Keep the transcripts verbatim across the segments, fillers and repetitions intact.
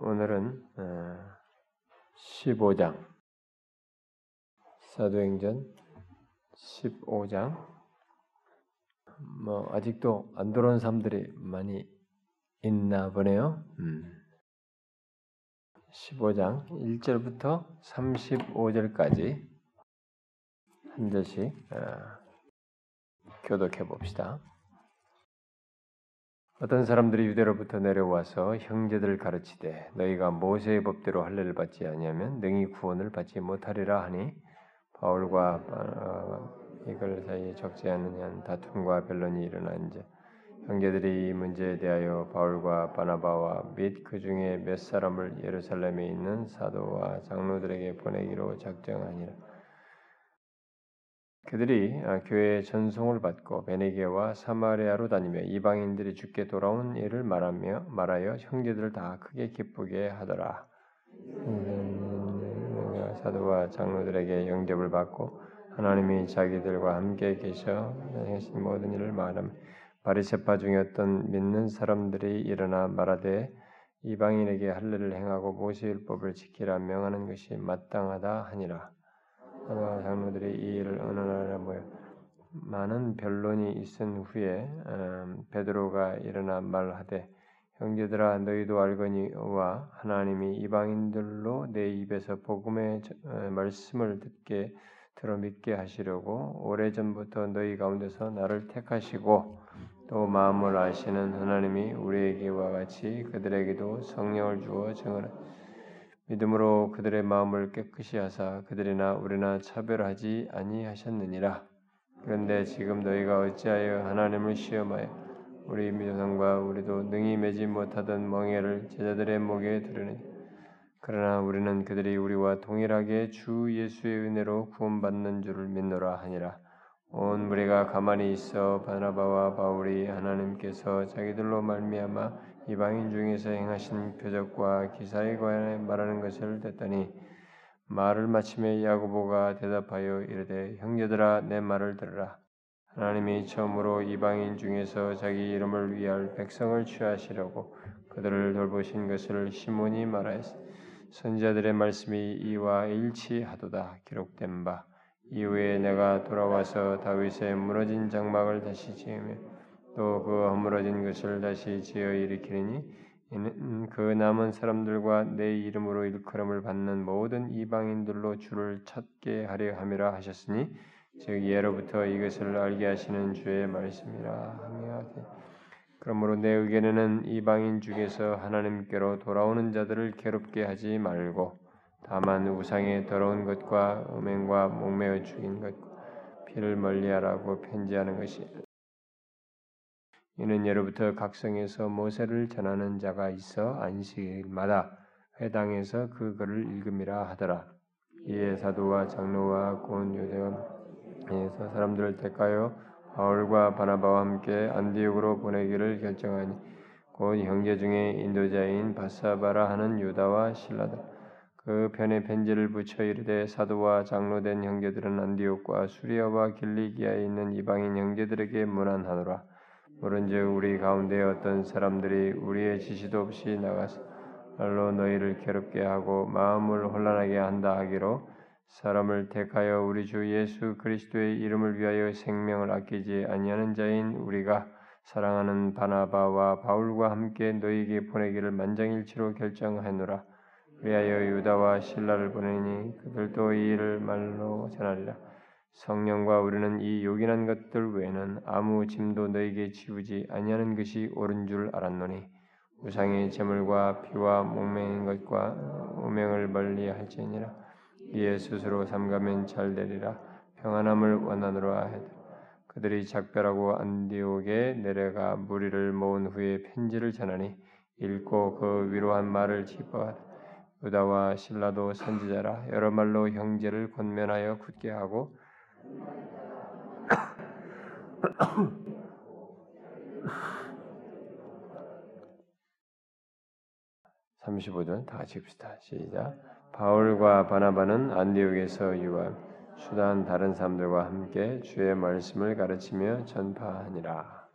오늘은 십오 장, 사도행전 십오 장. 뭐 아직도 안 들어온 사람들이 많이 있나 보네요. 십오 장 일 절부터 삼십오 절까지 한 절씩 교독해 봅시다. 어떤 사람들이 유대로부터 내려와서 형제들을 가르치되 너희가 모세의 법대로 할례를 받지 아니하면 능히 구원을 받지 못하리라 하니 바울과 이걸 사이에 적지 않은 다툼과 변론이 일어난즉 형제들이 이 문제에 대하여 바울과 바나바와 및 그 중에 몇 사람을 예루살렘에 있는 사도와 장로들에게 보내기로 작정하니라. 그들이 교회의 전송을 받고 베네게와 사마리아로 다니며 이방인들이 주께 돌아온 일을 말하며 말하여 형제들을 다 크게 기쁘게 하더라. 음, 사도와 장로들에게 영접을 받고 하나님이 자기들과 함께 계셔 행하신 모든 일을 말하며 바리새파 중이었던 믿는 사람들이 일어나 말하되 이방인에게 할례를 행하고 모세율법을 지키라 명하는 것이 마땅하다 하니라. 사도와 장로들이 이 일을 의논하려 모여 많은 변론이 있은 후에 음, 베드로가 일어나 말하되 형제들아 너희도 알거니와 하나님이 이방인들로 내 입에서 복음의 말씀을 듣게 들어 믿게 하시려고 오래전부터 너희 가운데서 나를 택하시고 또 마음을 아시는 하나님이 우리에게와 같이 그들에게도 성령을 주어 증언하 믿음으로 그들의 마음을 깨끗이 하사 그들이나 우리나 차별하지 아니하셨느니라. 그런데 지금 너희가 어찌하여 하나님을 시험하여 우리 조상과 우리도 능히 매지 못하던 멍에를 제자들의 목에 두르니 그러나 우리는 그들이 우리와 동일하게 주 예수의 은혜로 구원받는 줄을 믿노라 하니라. 온 무리가 가만히 있어 바나바와 바울이 하나님께서 자기들로 말미암아 이방인 중에서 행하신 표적과 기사에 관해 말하는 것을 듣더니 말을 마침에 야고보가 대답하여 이르되 형제들아 내 말을 들으라. 하나님이 처음으로 이방인 중에서 자기 이름을 위할 백성을 취하시려고 그들을 돌보신 것을 시몬이 말하였으니 선지자들의 말씀이 이와 일치하도다. 기록된 바 이후에 내가 돌아와서 다윗의 무너진 장막을 다시 지으며 또 그 허물어진 것을 다시 지어 일으키리니 이는 그 남은 사람들과 내 이름으로 일컬음을 받는 모든 이방인들로 주를 찾게 하려 함이라 하셨으니 즉 예로부터 이것을 알게 하시는 주의 말씀이라 하며 그러므로 내 의견에는 이방인 중에서 하나님께로 돌아오는 자들을 괴롭게 하지 말고 다만 우상의 더러운 것과 음행과 목매어 죽인 것과 피를 멀리하라고 편지하는 것이 이는 예로부터 각성에서 모세를 전하는 자가 있어 안식일마다 회당에서 그 글을 읽음이라 하더라. 이에 사도와 장로와 곧 유대원에서 사람들을 택하여 바울과 바나바와 함께 안디옥으로 보내기를 결정하니 곧 형제 중에 인도자인 바사바라 하는 유다와 실라다. 그 편에 편지를 붙여 이르되 사도와 장로된 형제들은 안디옥과 수리아와 길리기아에 있는 이방인 형제들에게 문안하노라. 물은즉 우리 가운데 어떤 사람들이 우리의 지시도 없이 나가서 말로 너희를 괴롭게 하고 마음을 혼란하게 한다 하기로 사람을 택하여 우리 주 예수 그리스도의 이름을 위하여 생명을 아끼지 아니하는 자인 우리가 사랑하는 바나바와 바울과 함께 너희에게 보내기를 만장일치로 결정하노라. 그리하여 유다와 실라를 보내니 그들도 이 일을 말로 전하리라. 성령과 우리는 이 요긴한 것들 외에는 아무 짐도 너에게 지우지 아니하는 것이 옳은 줄 알았노니 우상의 제물과 피와 목매인 것과 음행을 멀리할지니라. 이에 스스로 삼가면 잘 되리라. 평안함을 원하노라 하되 그들이 작별하고 안디옥에 내려가 무리를 모은 후에 편지를 전하니 읽고 그 위로한 말을 기뻐하다. 유다와 실라도 선지자라 여러 말로 형제를 권면하여 굳게 하고 삼십오 절 다 같이 읽읍시다. 시작. 바울과 바나바는 안디옥에서 유학 수단 다른 사람들과 함께 주의 말씀을 가르치며 전파하니라.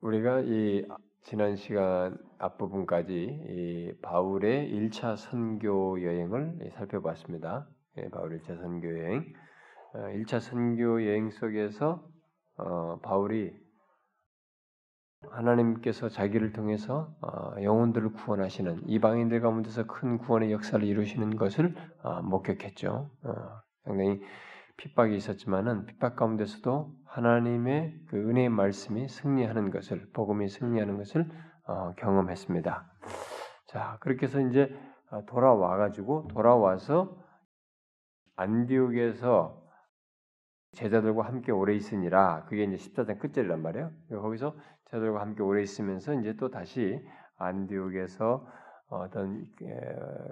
우리가 이 지난 시간 앞부분까지 이 바울의 일 차 선교 여행을 살펴봤습니다. 예, 바울의 일 차 선교 여행. 일 차 선교 여행 속에서 어, 바울이 하나님께서 자기를 통해서 어, 영혼들을 구원하시는 이방인들 가운데서 큰 구원의 역사를 이루시는 것을 어, 목격했죠. 어, 상당히 핍박이 있었지만은 핍박 가운데서도 하나님의 그 은혜의 말씀이 승리하는 것을, 복음이 승리하는 것을 어, 경험했습니다. 자, 그렇게 해서 이제 돌아와 가지고 돌아와서 안디옥에서 제자들과 함께 오래 있으니라. 그게 이제 십사 장 끝절이란 말이에요. 거기서 제자들과 함께 오래 있으면서 이제 또 다시 안디옥에서 어떤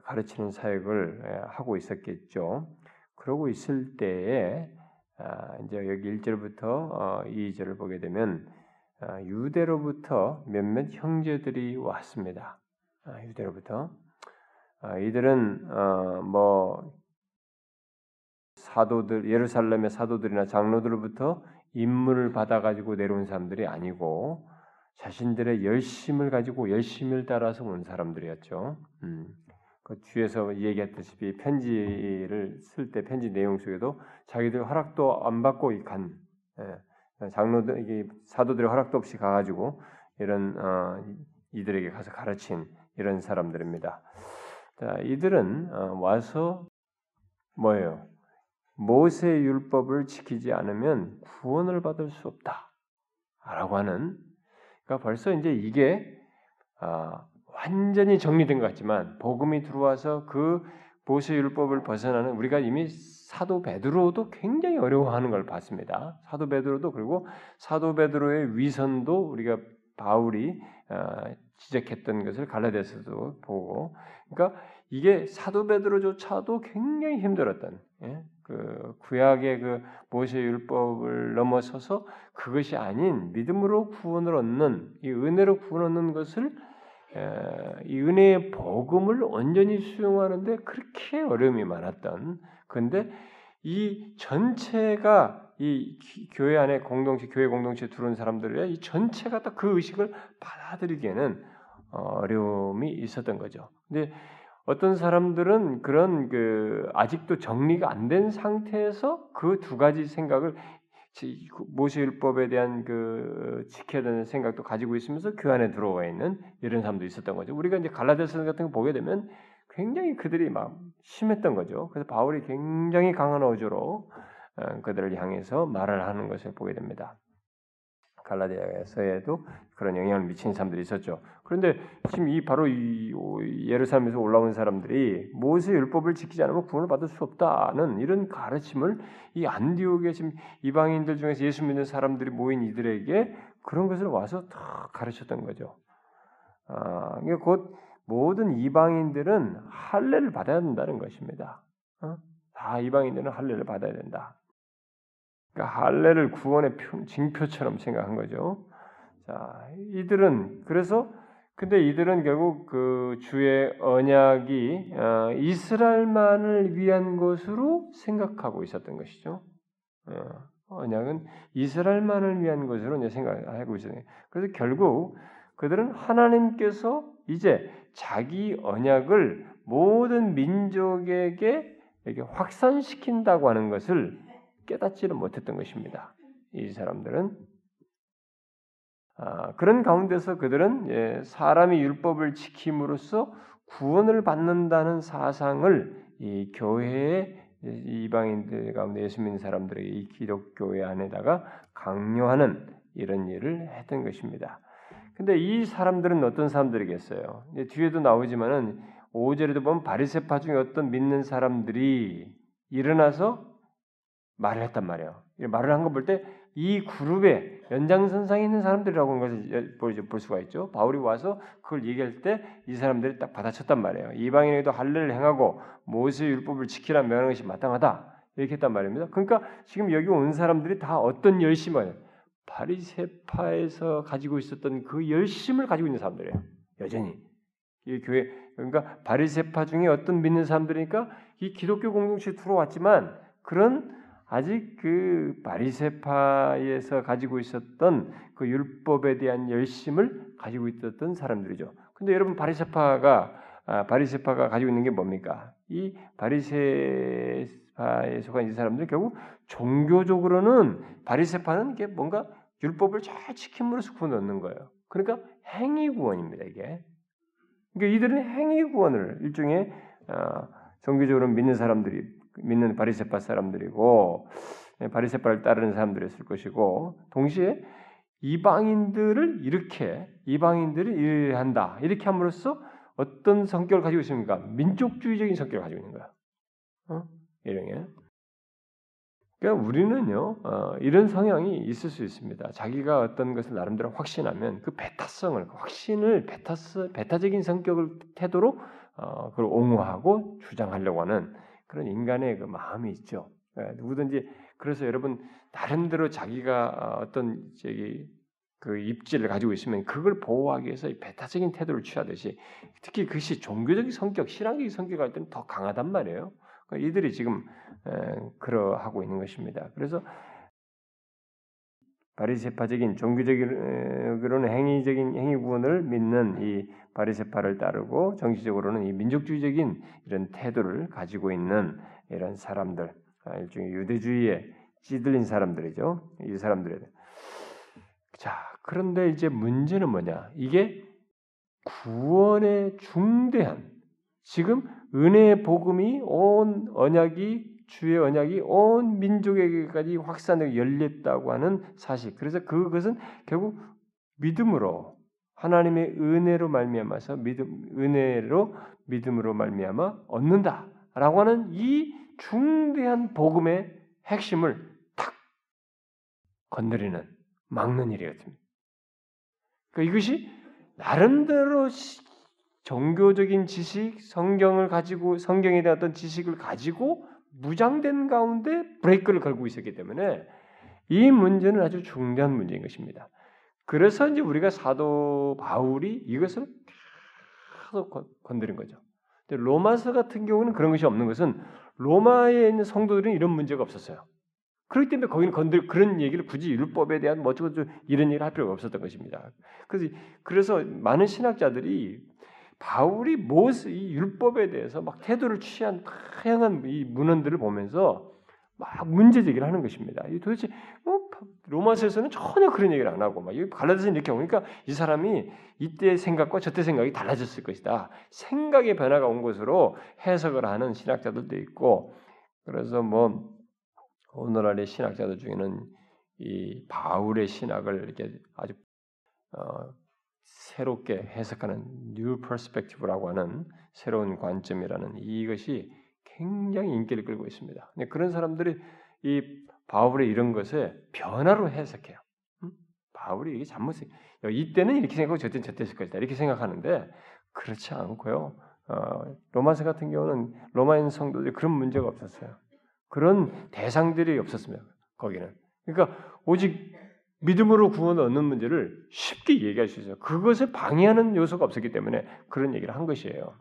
가르치는 사역을 하고 있었겠죠. 그러고 있을 때에 이제 여기 일 절부터 이 절을 보게 되면 유대로부터 몇몇 형제들이 왔습니다. 유대로부터 이들은 뭐 사도들, 예루살렘의 사도들이나 장로들로부터 임무를 받아가지고 내려온 사람들이 아니고 자신들의 열심을 가지고 열심을 따라서 온 사람들이었죠. 음. 그 뒤에서 얘기했듯이 편지를 쓸 때 편지 내용 속에도 자기들 허락도 안 받고 간, 예, 장로들, 이게 사도들의 허락도 없이 가가지고 이런 어, 이들에게 가서 가르친 이런 사람들입니다. 자, 이들은 어, 와서 뭐예요? 모세 율법을 지키지 않으면 구원을 받을 수 없다라고 하는, 그러니까 벌써 이제 이게 아, 완전히 정리된 것 같지만 복음이 들어와서 그 모세 율법을 벗어나는, 우리가 이미 사도 베드로도 굉장히 어려워하는 걸 봤습니다. 사도 베드로도, 그리고 사도 베드로의 위선도 우리가 바울이 아, 지적했던 것을 갈라디아서도 보고, 그러니까 이게 사도 베드로조차도 굉장히 힘들었던, 예? 그 구약의 그 모세 율법을 넘어서서 그것이 아닌 믿음으로 구원을 얻는, 이 은혜로 구원을 얻는 것을, 이 은혜의 복음을 온전히 수용하는데 그렇게 어려움이 많았던, 그런데 이 전체가 이 교회 안에 공동체, 교회 공동체에 들어온 사람들의 이 전체가 다 그 의식을 받아들이기에는 어려움이 있었던 거죠. 근데 어떤 사람들은 그런 그 아직도 정리가 안 된 상태에서 그 두 가지 생각을, 모세율법에 대한 그 지켜야 되는 생각도 가지고 있으면서 교회 안에 들어와 있는 이런 사람도 있었던 거죠. 우리가 이제 갈라디아서 같은 거 보게 되면 굉장히 그들이 막 심했던 거죠. 그래서 바울이 굉장히 강한 어조로 그들을 향해서 말을 하는 것을 보게 됩니다. 갈라디아에서에도 그런 영향을 미친 사람들이 있었죠. 그런데 지금 이 바로 이 예루살렘에서 올라온 사람들이 모세 율법을 지키지 않으면 구원을 받을 수 없다는 이런 가르침을 이 안디옥에 지금 이방인들 중에서 예수 믿는 사람들이 모인 이들에게 그런 것을 와서 다 가르쳤던 거죠. 아, 그러니까 곧 모든 이방인들은 할례를 받아야 된다는 것입니다. 어? 다 이방인들은 할례를 받아야 된다. 그러니까 할례를 구원의 징표처럼 생각한 거죠. 자, 이들은 그래서, 근데 이들은 결국 그 주의 언약이 어, 이스라엘만을 위한 것으로 생각하고 있었던 것이죠. 어, 언약은 이스라엘만을 위한 것으로 이제 생각하고 있었네요. 그래서 결국 그들은 하나님께서 이제 자기 언약을 모든 민족에게 이렇게 확산시킨다고 하는 것을 깨닫지를 못했던 것입니다. 이 사람들은 아, 그런 가운데서 그들은 예, 사람이 율법을 지킴으로써 구원을 받는다는 사상을 이 교회의 이방인들 가운데 예수 믿는 사람들에게 이 기독교회 안에다가 강요하는 이런 일을 했던 것입니다. 근데 이 사람들은 어떤 사람들이겠어요? 뒤에도 나오지만은 오 절에도 보면 바리새파 중에 어떤 믿는 사람들이 일어나서 말을 했단 말이에요. 말을 한 거 볼 때 이 그룹의 연장선상에 있는 사람들이라고 하는 것을 볼 수가 있죠. 바울이 와서 그걸 얘기할 때 이 사람들이 딱 받아쳤단 말이에요. 이방인에게도 할례를 행하고 모세 율법을 지키라 명하는 것이 마땅하다, 이렇게 했단 말입니다. 그러니까 지금 여기 온 사람들이 다 어떤 열심을, 바리새파에서 가지고 있었던 그 열심을 가지고 있는 사람들이에요. 여전히 이 교회, 그러니까 바리새파 중에 어떤 믿는 사람들이니까 이 기독교 공동체에 들어왔지만 그런 아직 그 바리새파에서 가지고 있었던 그 율법에 대한 열심을 가지고 있었던 사람들이죠. 근데 여러분 바리새파가 아, 바리새파가 가지고 있는 게 뭡니까? 이 바리새파에 속한 이 사람들 결국 종교적으로는 바리새파는 이게 뭔가 율법을 잘 지킴으로써 구원 얻는 거예요. 그러니까 행위 구원입니다 이게. 그러니까 이들은 행위 구원을 일종의 어, 종교적으로 믿는 사람들이 믿는 바리새파 사람들이고 바리새파를 따르는 사람들이었을 것이고 동시에 이방인들을 이렇게 이방인들을 이해한다 이렇게 함으로써 어떤 성격을 가지고 있습니까? 민족주의적인 성격을 가지고 있는 거야. 어? 이런 게. 그러니까 우리는요 어, 이런 성향이 있을 수 있습니다. 자기가 어떤 것을 나름대로 확신하면 그 배타성을, 그 확신을 배타스, 배타적인 성격을 태도로 어, 그걸 옹호하고 주장하려고 하는 그런 인간의 그 마음이 있죠. 예, 누구든지 그래서 여러분 나름대로 자기가 어떤 저기 그 입지를 가지고 있으면 그걸 보호하기 위해서 배타적인 태도를 취하듯이 특히 그것이 종교적인 성격, 신앙적인 성격일 때는 더 강하단 말이에요. 그러니까 이들이 지금 그러하고 있는 것입니다. 그래서 바리새파적인 종교적으로는 행위적인 행위 구원을 믿는 이 바리새파를 따르고 정치적으로는 이 민족주의적인 이런 태도를 가지고 있는 이런 사람들, 일종의 유대주의에 찌들린 사람들이죠. 이 사람들에 자 그런데 이제 문제는 뭐냐? 이게 구원의 중대한 지금 은혜의 복음이 온 언약이 주의 언약이 온 민족에게까지 확산되고 열렸다고 하는 사실. 그래서 그것은 결국 믿음으로 하나님의 은혜로 말미암아서 믿음 은혜로 믿음으로 말미암아 얻는다라고 하는 이 중대한 복음의 핵심을 탁 건드리는 막는 일이었습니다. 그러니까 이것이 나름대로 종교적인 지식, 성경을 가지고 성경에 대한 어떤 지식을 가지고 무장된 가운데 브레이크를 걸고 있었기 때문에 이 문제는 아주 중대한 문제인 것입니다. 그래서 이제 우리가 사도 바울이 이것을 계속 건드린 거죠. 근데 로마서 같은 경우는 그런 것이 없는 것은 로마에 있는 성도들은 이런 문제가 없었어요. 그렇기 때문에 거기는 건들 그런 얘기를 굳이 율법에 대한 뭐 어쩌고 저쩌고 이런 얘기를 할 필요가 없었던 것입니다. 그래서 그래서 많은 신학자들이 바울이 모세 이 율법에 대해서 막 태도를 취한 다양한 이 문헌들을 보면서 막 문제 제기를 하는 것입니다. 이 도대체 뭐 로마서에서는 전혀 그런 얘기를 안 하고 막 여기 갈라디아서는 이렇게 오니까 이 사람이 이때 생각과 저때 생각이 달라졌을 것이다. 생각의 변화가 온 것으로 해석을 하는 신학자들도 있고 그래서 뭐 오늘날의 신학자들 중에는 이 바울의 신학을 이렇게 아주 어, 새롭게 해석하는 New Perspective라고 하는 새로운 관점이라는 이것이 굉장히 인기를 끌고 있습니다. 근데 그런 사람들이 이 바울의 이런 것에 변화로 해석해요. 음? 바울이 이게 잘못이 이때는 이렇게 생각하고 저때는 저때일 것이다 이렇게 생각하는데 그렇지 않고요. 어, 로마서 같은 경우는 로마인 성도들이 그런 문제가 없었어요. 그런 대상들이 없었습니다. 거기는. 그러니까 오직 믿음으로 구원 얻는 문제를 쉽게 얘기할 수 있어요. 그것을 방해하는 요소가 없었기 때문에 그런 얘기를 한 것이에요.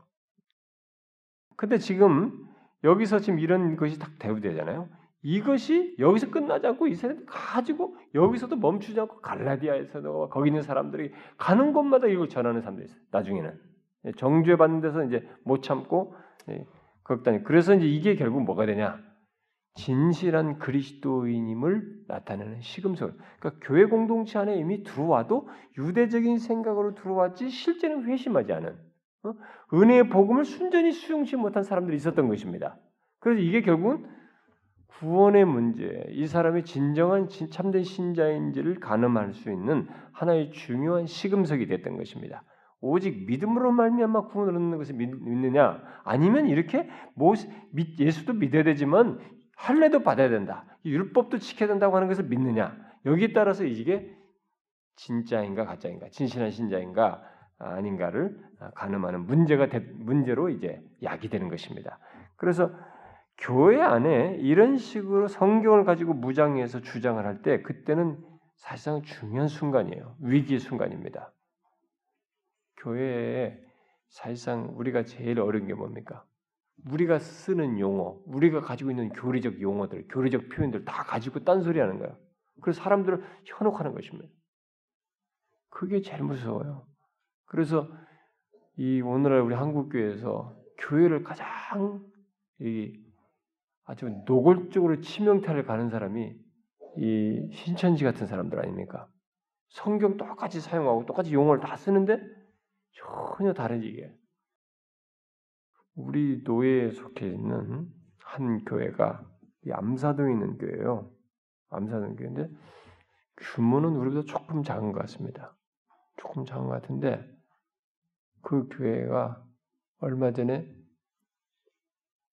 근데 지금 여기서 지금 이런 것이 딱 대두되잖아요. 이것이 여기서 끝나지 않고 이 사람들 가지고 여기서도 멈추지 않고 갈라디아에서도 거기 있는 사람들이 가는 곳마다 이걸 전하는 사람들이 있어요. 나중에는. 정죄 받는 데서 이제 못 참고 극단이. 그래서 이제 이게 결국 뭐가 되냐? 진실한 그리스도인임을 나타내는 시금석. 그러니까 교회 공동체 안에 이미 들어와도 유대적인 생각으로 들어왔지 실제는 회심하지 않은 어? 은혜의 복음을 순전히 수용치 못한 사람들이 있었던 것입니다. 그래서 이게 결국은 구원의 문제, 이 사람이 진정한 참된 신자인지를 가늠할 수 있는 하나의 중요한 시금석이 됐던 것입니다. 오직 믿음으로 말미암아 구원을 얻는 것을 믿느냐? 아니면 이렇게 모세, 예수도 믿어야 되지만 할례도 받아야 된다. 율법도 지켜야 된다고 하는 것을 믿느냐? 여기에 따라서 이게 진짜인가 가짜인가, 진실한 신자인가 아닌가를 가늠하는 문제가 되, 문제로 이제 야기되는 것입니다. 그래서 교회 안에 이런 식으로 성경을 가지고 무장해서 주장을 할 때 그때는 사실상 중요한 순간이에요. 위기의 순간입니다. 교회에 사실상 우리가 제일 어려운 게 뭡니까? 우리가 쓰는 용어, 우리가 가지고 있는 교리적 용어들, 교리적 표현들 다 가지고 딴소리하는 거야. 그래서 사람들을 현혹하는 것입니다. 그게 제일 무서워요. 그래서 이 오늘날 우리 한국교회에서 교회를 가장 이 아주 노골적으로 치명타를 가는 사람이 이 신천지 같은 사람들 아닙니까? 성경 똑같이 사용하고 똑같이 용어를 다 쓰는데 전혀 다른 얘기예요. 우리 노예에 속해 있는 한 교회가 이 암사동에 있는 교회예요. 암사동 교회인데 규모는 우리보다 조금 작은 것 같습니다. 조금 작은 것 같은데 그 교회가 얼마 전에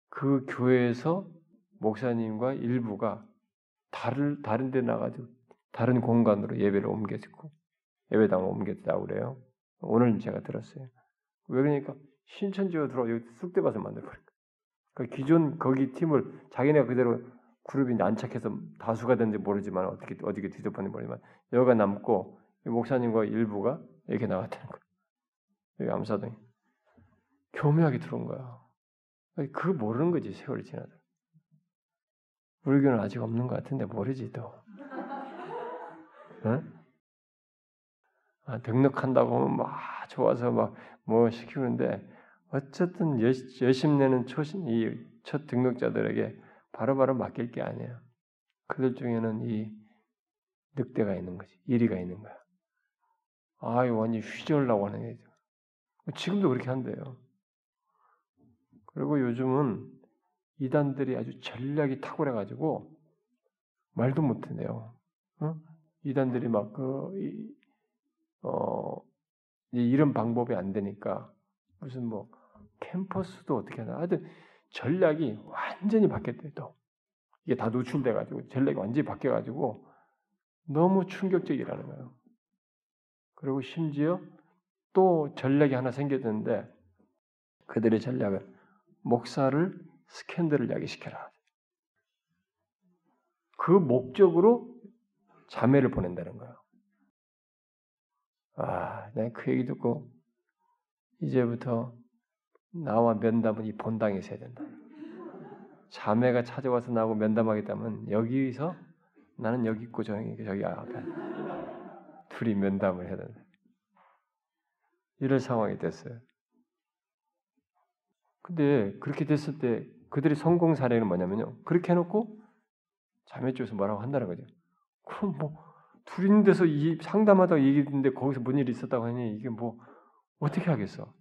그 교회에서 목사님과 일부가 다른 다른 데 나가서 다른 공간으로 예배를 옮겨 듣고 예배당을 옮겨 듣다고 그래요. 오늘 제가 들었어요. 왜 그러니까? 신천지로 들어와 여기 쑥대밭을 만들어버린 거예요. 그러니까 기존 거기 팀을 자기네가 그대로 그룹이 안착해서 다수가 됐는지 모르지만 어떻게 어떻게 뒤덮었는지 모르지만 여기가 남고 목사님과 일부가 이렇게 나갔다는 거예요. 여기 암사동이 교묘하게 들어온 거야. 그 모르는 거지 세월이 지나도. 불교는 아직 없는 것 같은데 모르지 또. 응? 아, 등록한다고 하면 막 좋아서 막 뭐 시키는데 어쨌든 여, 여심내는 초신 이 첫 등록자들에게 바로바로 맡길 게 아니야. 그들 중에는 이 늑대가 있는 거지. 이리가 있는 거야. 아이 완전 휘저으려고 하는 애들. 지금도 그렇게 한대요. 그리고 요즘은 이단들이 아주 전략이 탁월해가지고 말도 못하네요. 응? 이단들이 막 그 어 이런 방법이 안 되니까 무슨 뭐 캠퍼스도 어떻게 하나 하여튼 전략이 완전히 바뀌었대요. 또 이게 다 노출돼가지고 전략이 완전히 바뀌어가지고 너무 충격적이라는 거예요. 그리고 심지어 또 전략이 하나 생겼는데 그들의 전략은 목사를 스캔들을 야기시켜라. 그 목적으로 자매를 보낸다는 거예요. 아, 내가 그 얘기 듣고 이제부터 나와 면담은 이 본당에 있어야 된다. 자매가 찾아와서 나하고 면담하겠다면 여기서 나는 여기 있고 저기 저기 앞에 둘이 면담을 해야 된다. 이럴 상황이 됐어요. 근데 그렇게 됐을 때 그들의 성공 사례는 뭐냐면요. 그렇게 해놓고 자매 쪽에서 뭐라고 한다는 거죠. 그럼 뭐 둘 있는 데서 이 상담하다가 얘기했는데 거기서 뭔 일이 있었다고 하니 이게 뭐 어떻게 하겠어?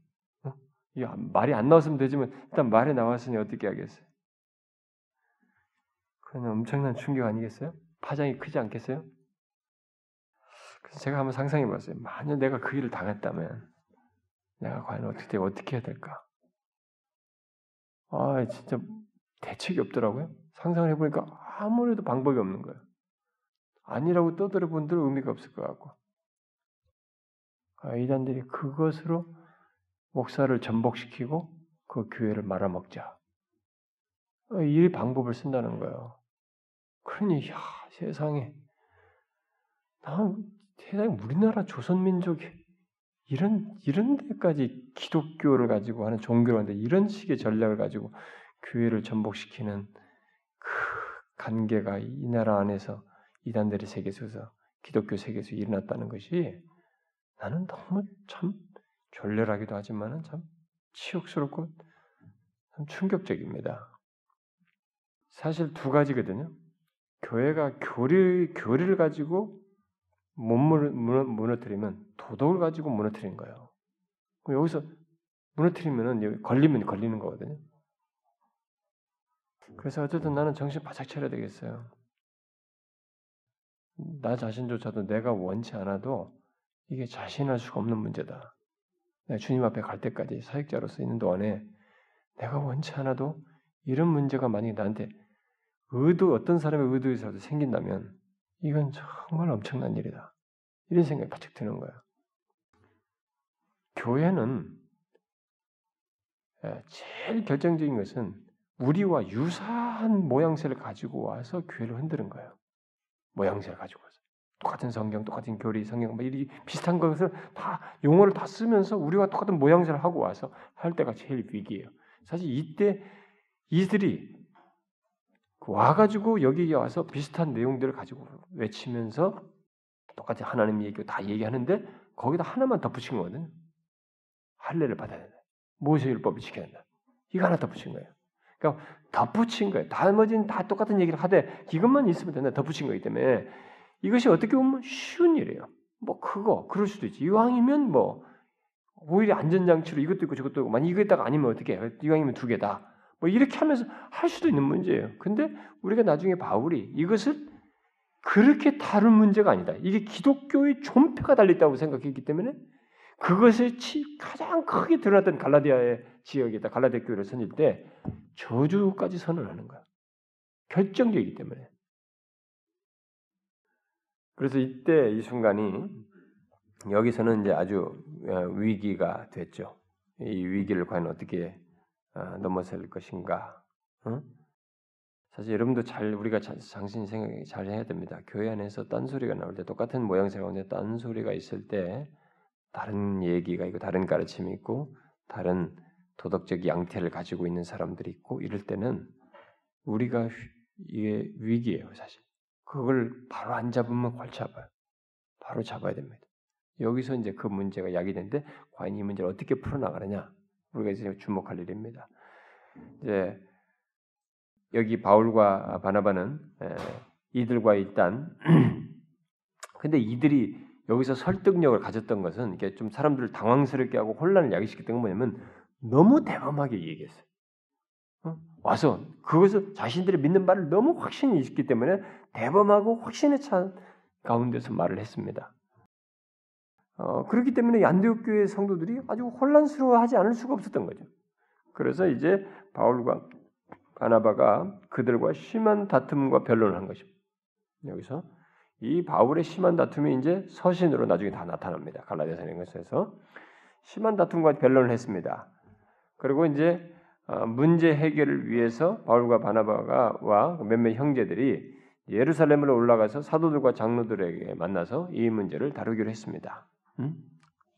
어? 이게 말이 안 나왔으면 되지만 일단 말이 나왔으니 어떻게 하겠어요? 그건 엄청난 충격 아니겠어요? 파장이 크지 않겠어요? 그래서 제가 한번 상상해봤어요. 만약 내가 그 일을 당했다면 내가 과연 어떻게 어떻게 해야 될까? 아 진짜 대책이 없더라고요. 상상을 해보니까 아무래도 방법이 없는 거예요. 아니라고 떠들어본 대로 의미가 없을 것 같고 아, 이단들이 그것으로 목사를 전복시키고 그 교회를 말아먹자 아, 이 방법을 쓴다는 거예요. 그러니 야 세상에 나 세상에 우리나라 조선민족이 이런 이런 데까지 기독교를 가지고 하는 종교를 하는데 이런 식의 전략을 가지고 교회를 전복시키는 그 관계가 이 나라 안에서 이단들의 세계 속에서 기독교 세계에서 일어났다는 것이 나는 너무 참 졸렬하기도 하지만 참 치욕스럽고 참 충격적입니다. 사실 두 가지거든요. 교회가 교리, 교리를 가지고 못 무너뜨리면 도덕을 가지고 무너뜨린 거예요. 그럼 여기서 무너뜨리면 걸리면 걸리는 거거든요. 그래서 어쨌든 나는 정신 바짝 차려야 되겠어요. 나 자신조차도 내가 원치 않아도 이게 자신할 수가 없는 문제다. 내가 주님 앞에 갈 때까지 사역자로서 있는 동안에 내가 원치 않아도 이런 문제가 만약에 나한테 의도 어떤 사람의 의도에서라도 생긴다면 이건 정말 엄청난 일이다. 이런 생각이 바짝 드는 거야. 교회는 제일 결정적인 것은 우리와 유사한 모양새를 가지고 와서 교회를 흔드는 거예요. 모양새를 가지고 와서 똑같은 성경, 똑같은 교리, 성경 막 이 비슷한 것을 다 용어를 다 쓰면서 우리와 똑같은 모양새를 하고 와서 할 때가 제일 위기예요. 사실 이때 이들이 와가지고 여기에 와서 비슷한 내용들을 가지고 외치면서 똑같이 하나님 얘기 다 얘기하는데 거기다 하나만 덧붙인 거거든요. 할례를 받아야 된다. 모세율법을 지켜야 된다. 이거 하나 덧붙인 거예요. 그러니까 덧붙인 거예요. 나머지는 다 똑같은 얘기를 하되 이것만 있으면 된다. 덧붙인 거기 때문에 이것이 어떻게 보면 쉬운 일이에요. 뭐 그거 그럴 수도 있지. 이왕이면 뭐 오히려 안전장치로 이것도 있고 저것도 있고 만약 이거 있다가 아니면 어떻게 해? 이왕이면 두 개다. 뭐 이렇게 하면서 할 수도 있는 문제예요. 근데 우리가 나중에 바울이 이것을 그렇게 다른 문제가 아니다. 이게 기독교의 존폐가 달렸다고 생각했기 때문에 그것을 가장 크게 드러났던 갈라디아의 지역에다 갈라디아 교회를 선일 때 저주까지 선언하는 거야. 결정적이기 때문에. 그래서 이때 이 순간이 여기서는 이제 아주 위기가 됐죠. 이 위기를 과연 어떻게 넘어설 것인가? 응? 사실 여러분도 잘 우리가 당신이 생각이 잘 해야 됩니다. 교회 안에서 딴소리가 나올 때 똑같은 모양새 가운데 딴소리가 있을 때 다른 얘기가 있고 다른 가르침이 있고 다른 도덕적 양태를 가지고 있는 사람들이 있고 이럴 때는 우리가 이게 위기예요. 사실 그걸 바로 안 잡으면 골치 아파요. 바로 잡아야 됩니다. 여기서 이제 그 문제가 야기되는데 과연 이 문제를 어떻게 풀어나가느냐 우리가 이제 주목할 일입니다. 이제 여기 바울과 바나바는 이들과 일단 근데 이들이 여기서 설득력을 가졌던 것은 이게 좀 사람들을 당황스럽게 하고 혼란을 야기시켰던 건 뭐냐면 너무 대범하게 얘기했어요. 어? 와서 그것을 자신들이 믿는 말을 너무 확신이 있기 때문에 대범하고 확신에 찬 가운데서 말을 했습니다. 어, 그렇기 때문에 안디옥 교회의 성도들이 아주 혼란스러워하지 않을 수가 없었던 거죠. 그래서 이제 바울과 바나바가 그들과 심한 다툼과 변론을 한 것입니다. 여기서 이 바울의 심한 다툼이 이제 서신으로 나중에 다 나타납니다. 갈라디아서에서 심한 다툼과 변론을 했습니다. 그리고 이제 문제 해결을 위해서 바울과 바나바와 몇몇 형제들이 예루살렘으로 올라가서 사도들과 장로들에게 만나서 이 문제를 다루기로 했습니다. 음?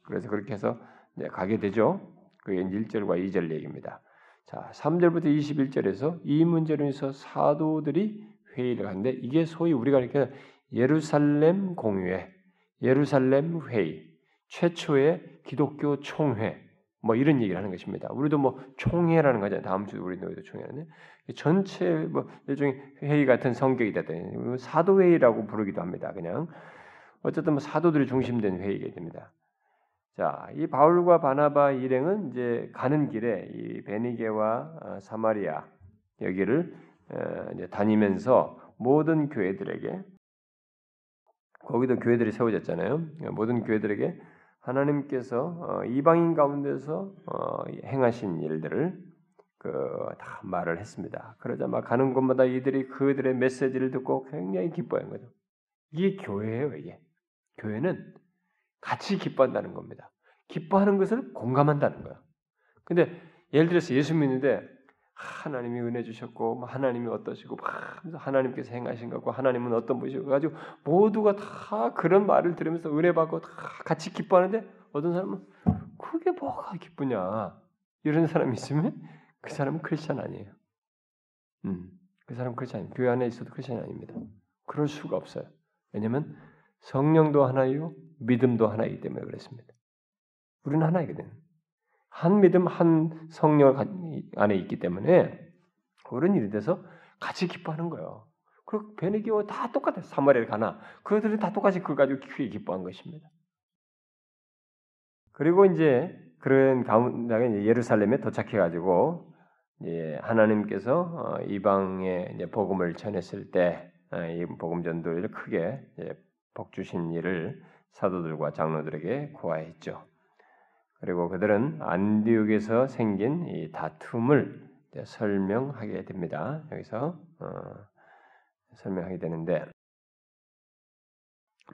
그래서 그렇게 해서 이제 가게 되죠. 그게 일 절과 이 절 얘기입니다. 자, 삼 절부터 이십일 절에서 이 문제로 해서 사도들이 회의를 하는데 이게 소위 우리가 이렇게 예루살렘 공회, 예루살렘 회의, 최초의 기독교 총회 뭐 이런 얘기를 하는 것입니다. 우리도 뭐 총회라는 거잖아요. 다음 주 우리 너희도 총회하네. 전체 뭐 일종의 회의 같은 성격이 됐다니 사도 회의라고 부르기도 합니다. 그냥 어쨌든 뭐 사도들이 중심된 회의가 됩니다. 자, 이 바울과 바나바 일행은 이제 가는 길에 이 베니게와 사마리아 여기를 이제 다니면서 모든 교회들에게 거기도 교회들이 세워졌잖아요. 모든 교회들에게 하나님께서 이방인 가운데서 행하신 일들을 다 말을 했습니다. 그러자 막 가는 곳마다 이들이 그들의 메시지를 듣고 굉장히 기뻐한 거죠. 이게 교회예요. 이게 교회는 같이 기뻐한다는 겁니다. 기뻐하는 것을 공감한다는 거야. 근데 예를 들어서 예수 믿는데 하나님이 은혜 주셨고 하나님이 어떠시고 하나님께서 행하신 거고 하나님은 어떤 분이시고 가지고 모두가 다 그런 말을 들으면서 은혜 받고 다 같이 기뻐하는데 어떤 사람은 그게 뭐가 기쁘냐 이런 사람이 있으면 그 사람은 크리스찬 아니에요. 음, 그 사람은 크리스찬 교회 안에 있어도 크리스찬 아닙니다. 그럴 수가 없어요. 왜냐하면 성령도 하나요. 믿음도 하나이기 때문에 그랬습니다. 우리는 하나이거든. 한 믿음, 한 성령 안에 있기 때문에 그런 일이 돼서 같이 기뻐하는 거예요. 그리고 베네게와 다 똑같아요. 사마리아를 가나. 그들은 다 똑같이 그걸 가지고 크게 기뻐한 것입니다. 그리고 이제 그런 가운데 예루살렘에 도착해가지고 예, 하나님께서 이방에 이제 복음을 전했을 때 이 복음 전도를 크게 예, 복 주신 일을 사도들과 장로들에게 고하했죠. 그리고 그들은 안디옥에서 생긴 이 다툼을 설명하게 됩니다. 여기서 어, 설명하게 되는데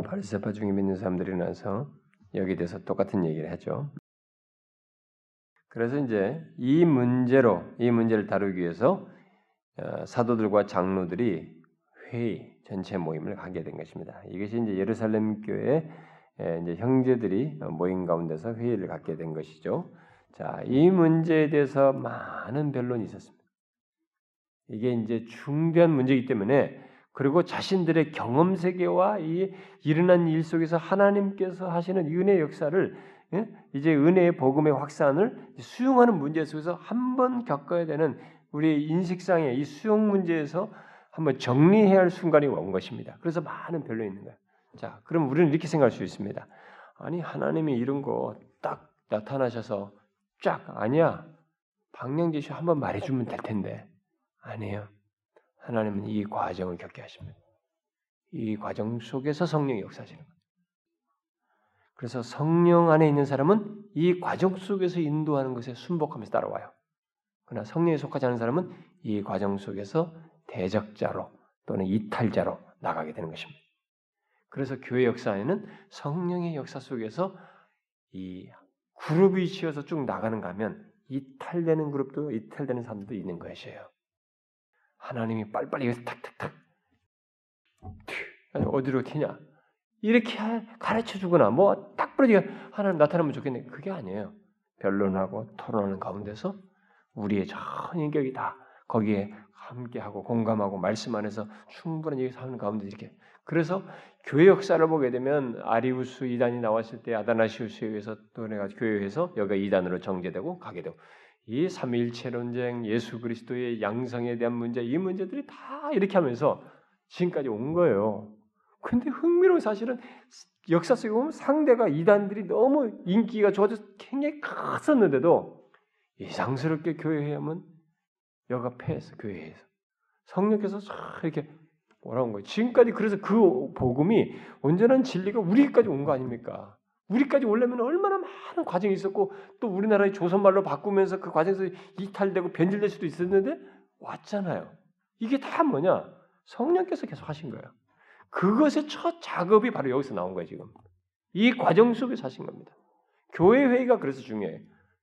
바리새파 중에 믿는 사람들이 나서 여기에 대해서 똑같은 얘기를 하죠. 그래서 이제 이 문제로 이 문제를 다루기 위해서 어, 사도들과 장로들이 회의 전체 모임을 가게 된 것입니다. 이것이 이제 예루살렘 교회의 이제 형제들이 모임 가운데서 회의를 갖게 된 것이죠. 자, 이 문제에 대해서 많은 변론이 있었습니다. 이게 이제 중대한 문제이기 때문에, 그리고 자신들의 경험 세계와 이 일어난 일 속에서 하나님께서 하시는 은혜 역사를, 이제 은혜의 복음의 확산을 수용하는 문제 속에서 한번 겪어야 되는 우리의 인식상의 이 수용 문제에서 한번 정리해야 할 순간이 온 것입니다. 그래서 많은 변론이 있는 거예요. 자, 그럼 우리는 이렇게 생각할 수 있습니다. 아니, 하나님이 이런 거 딱 나타나셔서 쫙, 아니야, 방향제시 한번 말해주면 될 텐데. 아니에요. 하나님은 이 과정을 겪게 하십니다. 이 과정 속에서 성령이 역사하시는 거예요. 그래서 성령 안에 있는 사람은 이 과정 속에서 인도하는 것에 순복하면서 따라와요. 그러나 성령에 속하지 않은 사람은 이 과정 속에서 대적자로 또는 이탈자로 나가게 되는 것입니다. 그래서 교회 역사에는 성령의 역사 속에서 이 그룹이 치어서 쭉 나가는가 하면 이탈되는 그룹도 이탈되는 사람도 있는 것이에요. 하나님이 빨리빨리 여기서 탁탁탁 어디로 튀냐 이렇게 가르쳐주거나 뭐 딱 부러지게 하나님 나타나면 좋겠네, 그게 아니에요. 변론하고 토론하는 가운데서 우리의 전 인격이 다 거기에 함께하고 공감하고 말씀 안에서 충분한 얘기를 하는 가운데 이렇게, 그래서 교회 역사를 보게 되면 아리우스 이단이 나왔을 때 아다나시우스에 의해서 또 내가 교회에서 여기가 이단으로 정제되고 가게 되고, 이 삼위일체 논쟁, 예수 그리스도의 양성에 대한 문제, 이 문제들이 다 이렇게 하면서 지금까지 온 거예요. 근데 흥미로운 사실은 역사 속에 보면 상대가 이단들이 너무 인기가 좋아져서 굉장히 컸었는데도 이상스럽게 교회에 하면 여가 폐해서 교회에서 성령께서 이렇게 뭐라는 거예요. 지금까지 그래서 그 복음이 온전한 진리가 우리까지 온 거 아닙니까? 우리까지 오려면 얼마나 많은 과정이 있었고 또 우리나라의 조선말로 바꾸면서 그 과정에서 이탈되고 변질될 수도 있었는데 왔잖아요. 이게 다 뭐냐? 성령께서 계속 하신 거예요. 그것의 첫 작업이 바로 여기서 나온 거예요. 지금 이 과정 속에서 하신 겁니다. 교회 회의가 그래서 중요해요.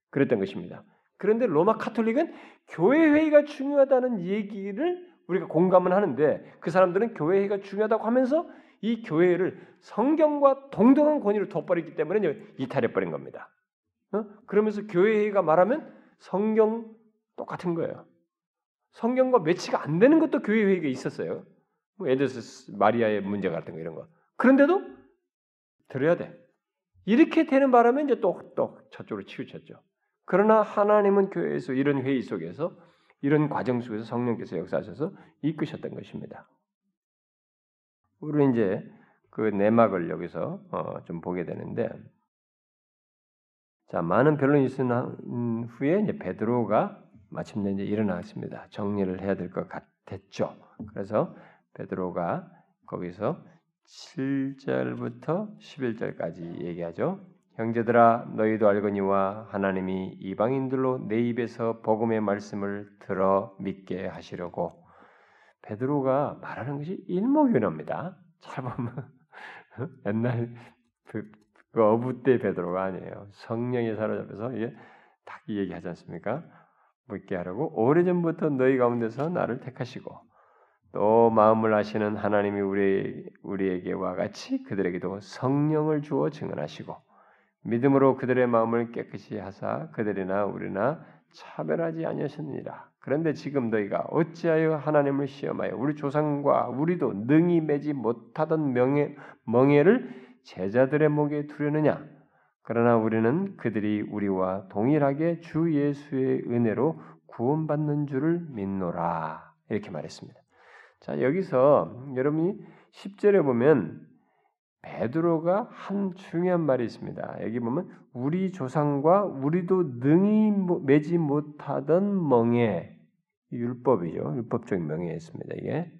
그랬던 것입니다. 그런데 로마 카톨릭은 교회 회의가 중요하다는 얘기를 우리가 공감은 하는데, 그 사람들은 교회 회의가 중요하다고 하면서 이 교회를 성경과 동등한 권위를 덮어버렸기 때문에 이탈해버린 겁니다. 어? 그러면서 교회 회의가 말하면 성경 똑같은 거예요. 성경과 매치가 안 되는 것도 교회 회의가 있었어요. 뭐 예를 들어서 마리아의 문제 같은 거 이런 거. 그런데도 들어야 돼. 이렇게 되는 바람에 이제 똑똑 저쪽으로 치우쳤죠. 그러나 하나님은 교회에서 이런 회의 속에서 이런 과정 속에서 성령께서 역사하셔서 이끄셨던 것입니다. 우리는 이제 그 내막을 여기서 어 좀 보게 되는데, 자, 많은 변론이 있은 후에 이제 베드로가 마침내 이제 일어났습니다. 정리를 해야 될 것 같았죠. 그래서 베드로가 거기서 칠 절부터 십일 절까지 얘기하죠. 형제들아, 너희도 알거니와 하나님이 이방인들로 내 입에서 복음의 말씀을 들어 믿게 하시려고. 베드로가 말하는 것이 일목요연합니다. 잘 보면 옛날 그, 그 어부 때 베드로가 아니에요. 성령에 사로잡혀서 이게 딱 얘기하지 않습니까? 믿게 하려고 오래전부터 너희 가운데서 나를 택하시고 또 마음을 아시는 하나님이 우리, 우리에게와 같이 그들에게도 성령을 주어 증언하시고 믿음으로 그들의 마음을 깨끗이 하사 그들이나 우리나 차별하지 아니하셨느니라. 그런데 지금 너희가 어찌하여 하나님을 시험하여 우리 조상과 우리도 능히 매지 못하던 명예, 멍에를 제자들의 목에 두려느냐? 그러나 우리는 그들이 우리와 동일하게 주 예수의 은혜로 구원받는 줄을 믿노라. 이렇게 말했습니다. 자, 여기서 여러분이 십 절에 보면 베드로가 한 중요한 말이 있습니다. 여기 보면 우리 조상과 우리도 능히 매지 못하던 멍에, 율법이죠. 율법적인 멍에 있습니다. 이게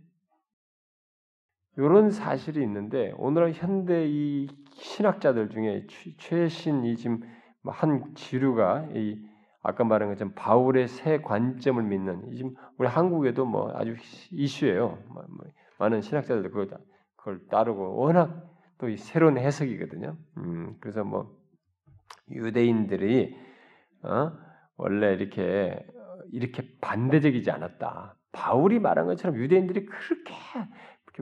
이런 사실이 있는데 오늘날 현대 이 신학자들 중에 최신 이 지금 한 지류가 이 아까 말한 것처럼 바울의 새 관점을 믿는, 지금 우리 한국에도 뭐 아주 이슈예요. 많은 신학자들도 그걸, 그걸 따르고 워낙 또 이 새로운 해석이거든요. 음, 그래서 뭐 유대인들이 어? 원래 이렇게 이렇게 반대적이지 않았다. 바울이 말한 것처럼 유대인들이 그렇게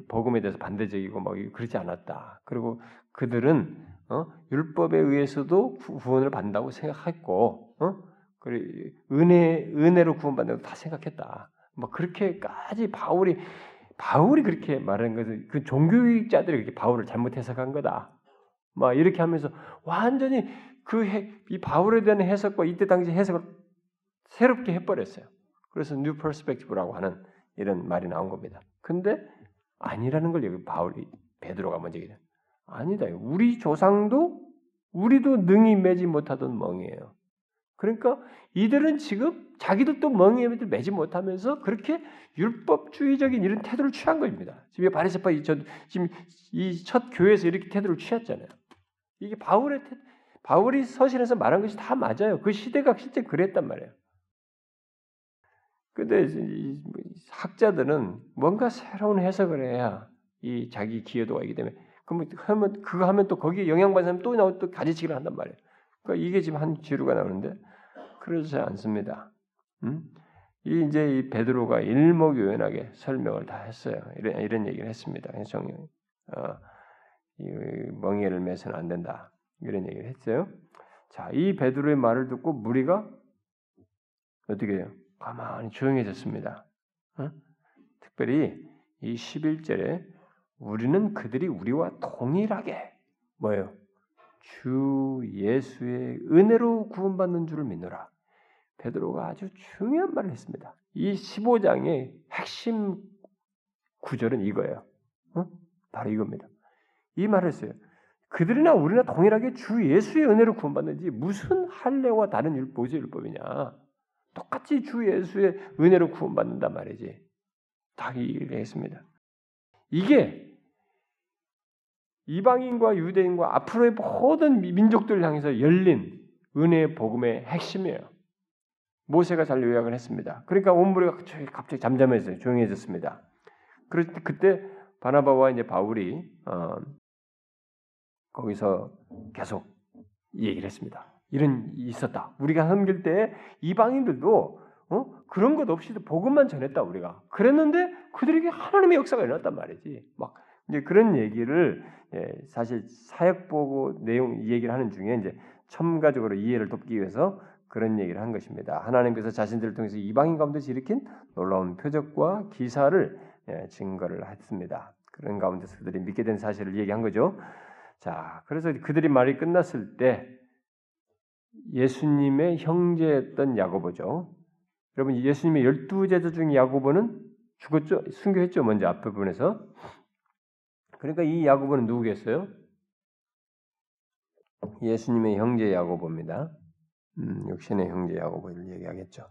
복음에 대해서 반대적이고 막 그러지 않았다. 그리고 그들은 어? 율법에 의해서도 구원을 받는다고 생각했고, 어? 그리고 은혜 은혜로 구원받는다고 다 생각했다. 막 그렇게까지 바울이 바울이 그렇게 말하는 것은 그 종교주의자들이 그렇게 바울을 잘못 해석한 거다. 막 이렇게 하면서 완전히 그 이 바울에 대한 해석과 이때 당시 해석을 새롭게 해버렸어요. 그래서 New Perspective라고 하는 이런 말이 나온 겁니다. 근데 아니라는 걸 여기 바울이 베드로가 먼저 얘기해요. 아니다. 우리 조상도 우리도 능히 매지 못하던 멍이에요. 그러니까 이들은 지금 자기들도 멍에 매지 못하면서 그렇게 율법주의적인 이런 태도를 취한 겁니다. 지금 바리새파 지금 이 첫 교회에서 이렇게 태도를 취했잖아요. 이게 바울의 태도, 바울이 서신에서 말한 것이 다 맞아요. 그 시대가 실제 그랬단 말이에요. 근데 학자들은 뭔가 새로운 해석을 해야 이 자기 기여도가 있기 때문에 그러면 하면 그거 하면 또 거기에 영향받으면 또 나오고 또 가지치기를 한단 말이에요. 그러니까 이게 지금 한 지루가 나오는데 그러지 않습니다. 음? 이 이제 이 베드로가 일목요연하게 설명을 다 했어요. 이런 이런 얘기를 했습니다. 정이 어, 멍에를 매서는 안 된다. 이런 얘기를 했어요. 자, 이 베드로의 말을 듣고 무리가 어떻게 해요? 가만히 조용해졌습니다. 어? 특별히 이 십일 절에 우리는 그들이 우리와 동일하게 뭐예요? 주 예수의 은혜로 구원받는 줄을 믿노라. 베드로가 아주 중요한 말을 했습니다. 이 십오 장의 핵심 구절은 이거예요. 어? 바로 이겁니다. 이 말을 했어요. 그들이나 우리나 동일하게 주 예수의 은혜로 구원받는지 무슨 할례와 다른 율법, 모세 율법이냐. 똑같이 주 예수의 은혜로 구원받는단 말이지. 다 얘기를 했습니다. 이게 이방인과 유대인과 앞으로의 모든 민족들을 향해서 열린 은혜의 복음의 핵심이에요. 모세가 잘 요약을 했습니다. 그러니까 온 무리가 갑자기 잠잠해졌어요. 조용해졌습니다. 그럴 때 그때 바나바와 이제 바울이 어, 거기서 계속 얘기를 했습니다. 이런 있었다. 우리가 섬길 때 이방인들도 어? 그런 것 없이도 복음만 전했다 우리가. 그랬는데 그들에게 하나님의 역사가 일어났단 말이지. 막 이제 그런 얘기를 예, 사실 사역 보고 내용 이 얘기를 하는 중에 이제 첨가적으로 이해를 돕기 위해서 그런 얘기를 한 것입니다. 하나님께서 자신들을 통해서 이방인 가운데서 일으킨 놀라운 표적과 기사를 예, 증거를 했습니다. 그런 가운데서 그들이 믿게 된 사실을 얘기한 거죠. 자, 그래서 그들이 말이 끝났을 때 예수님의 형제였던 야고보죠. 여러분 예수님의 열두 제자 중 야고보는 죽었죠? 순교했죠? 먼저 앞 부분에서. 그러니까 이 야고보는 누구겠어요? 예수님의 형제 야고보입니다. 음, 육신의 형제 야고보를 얘기하겠죠.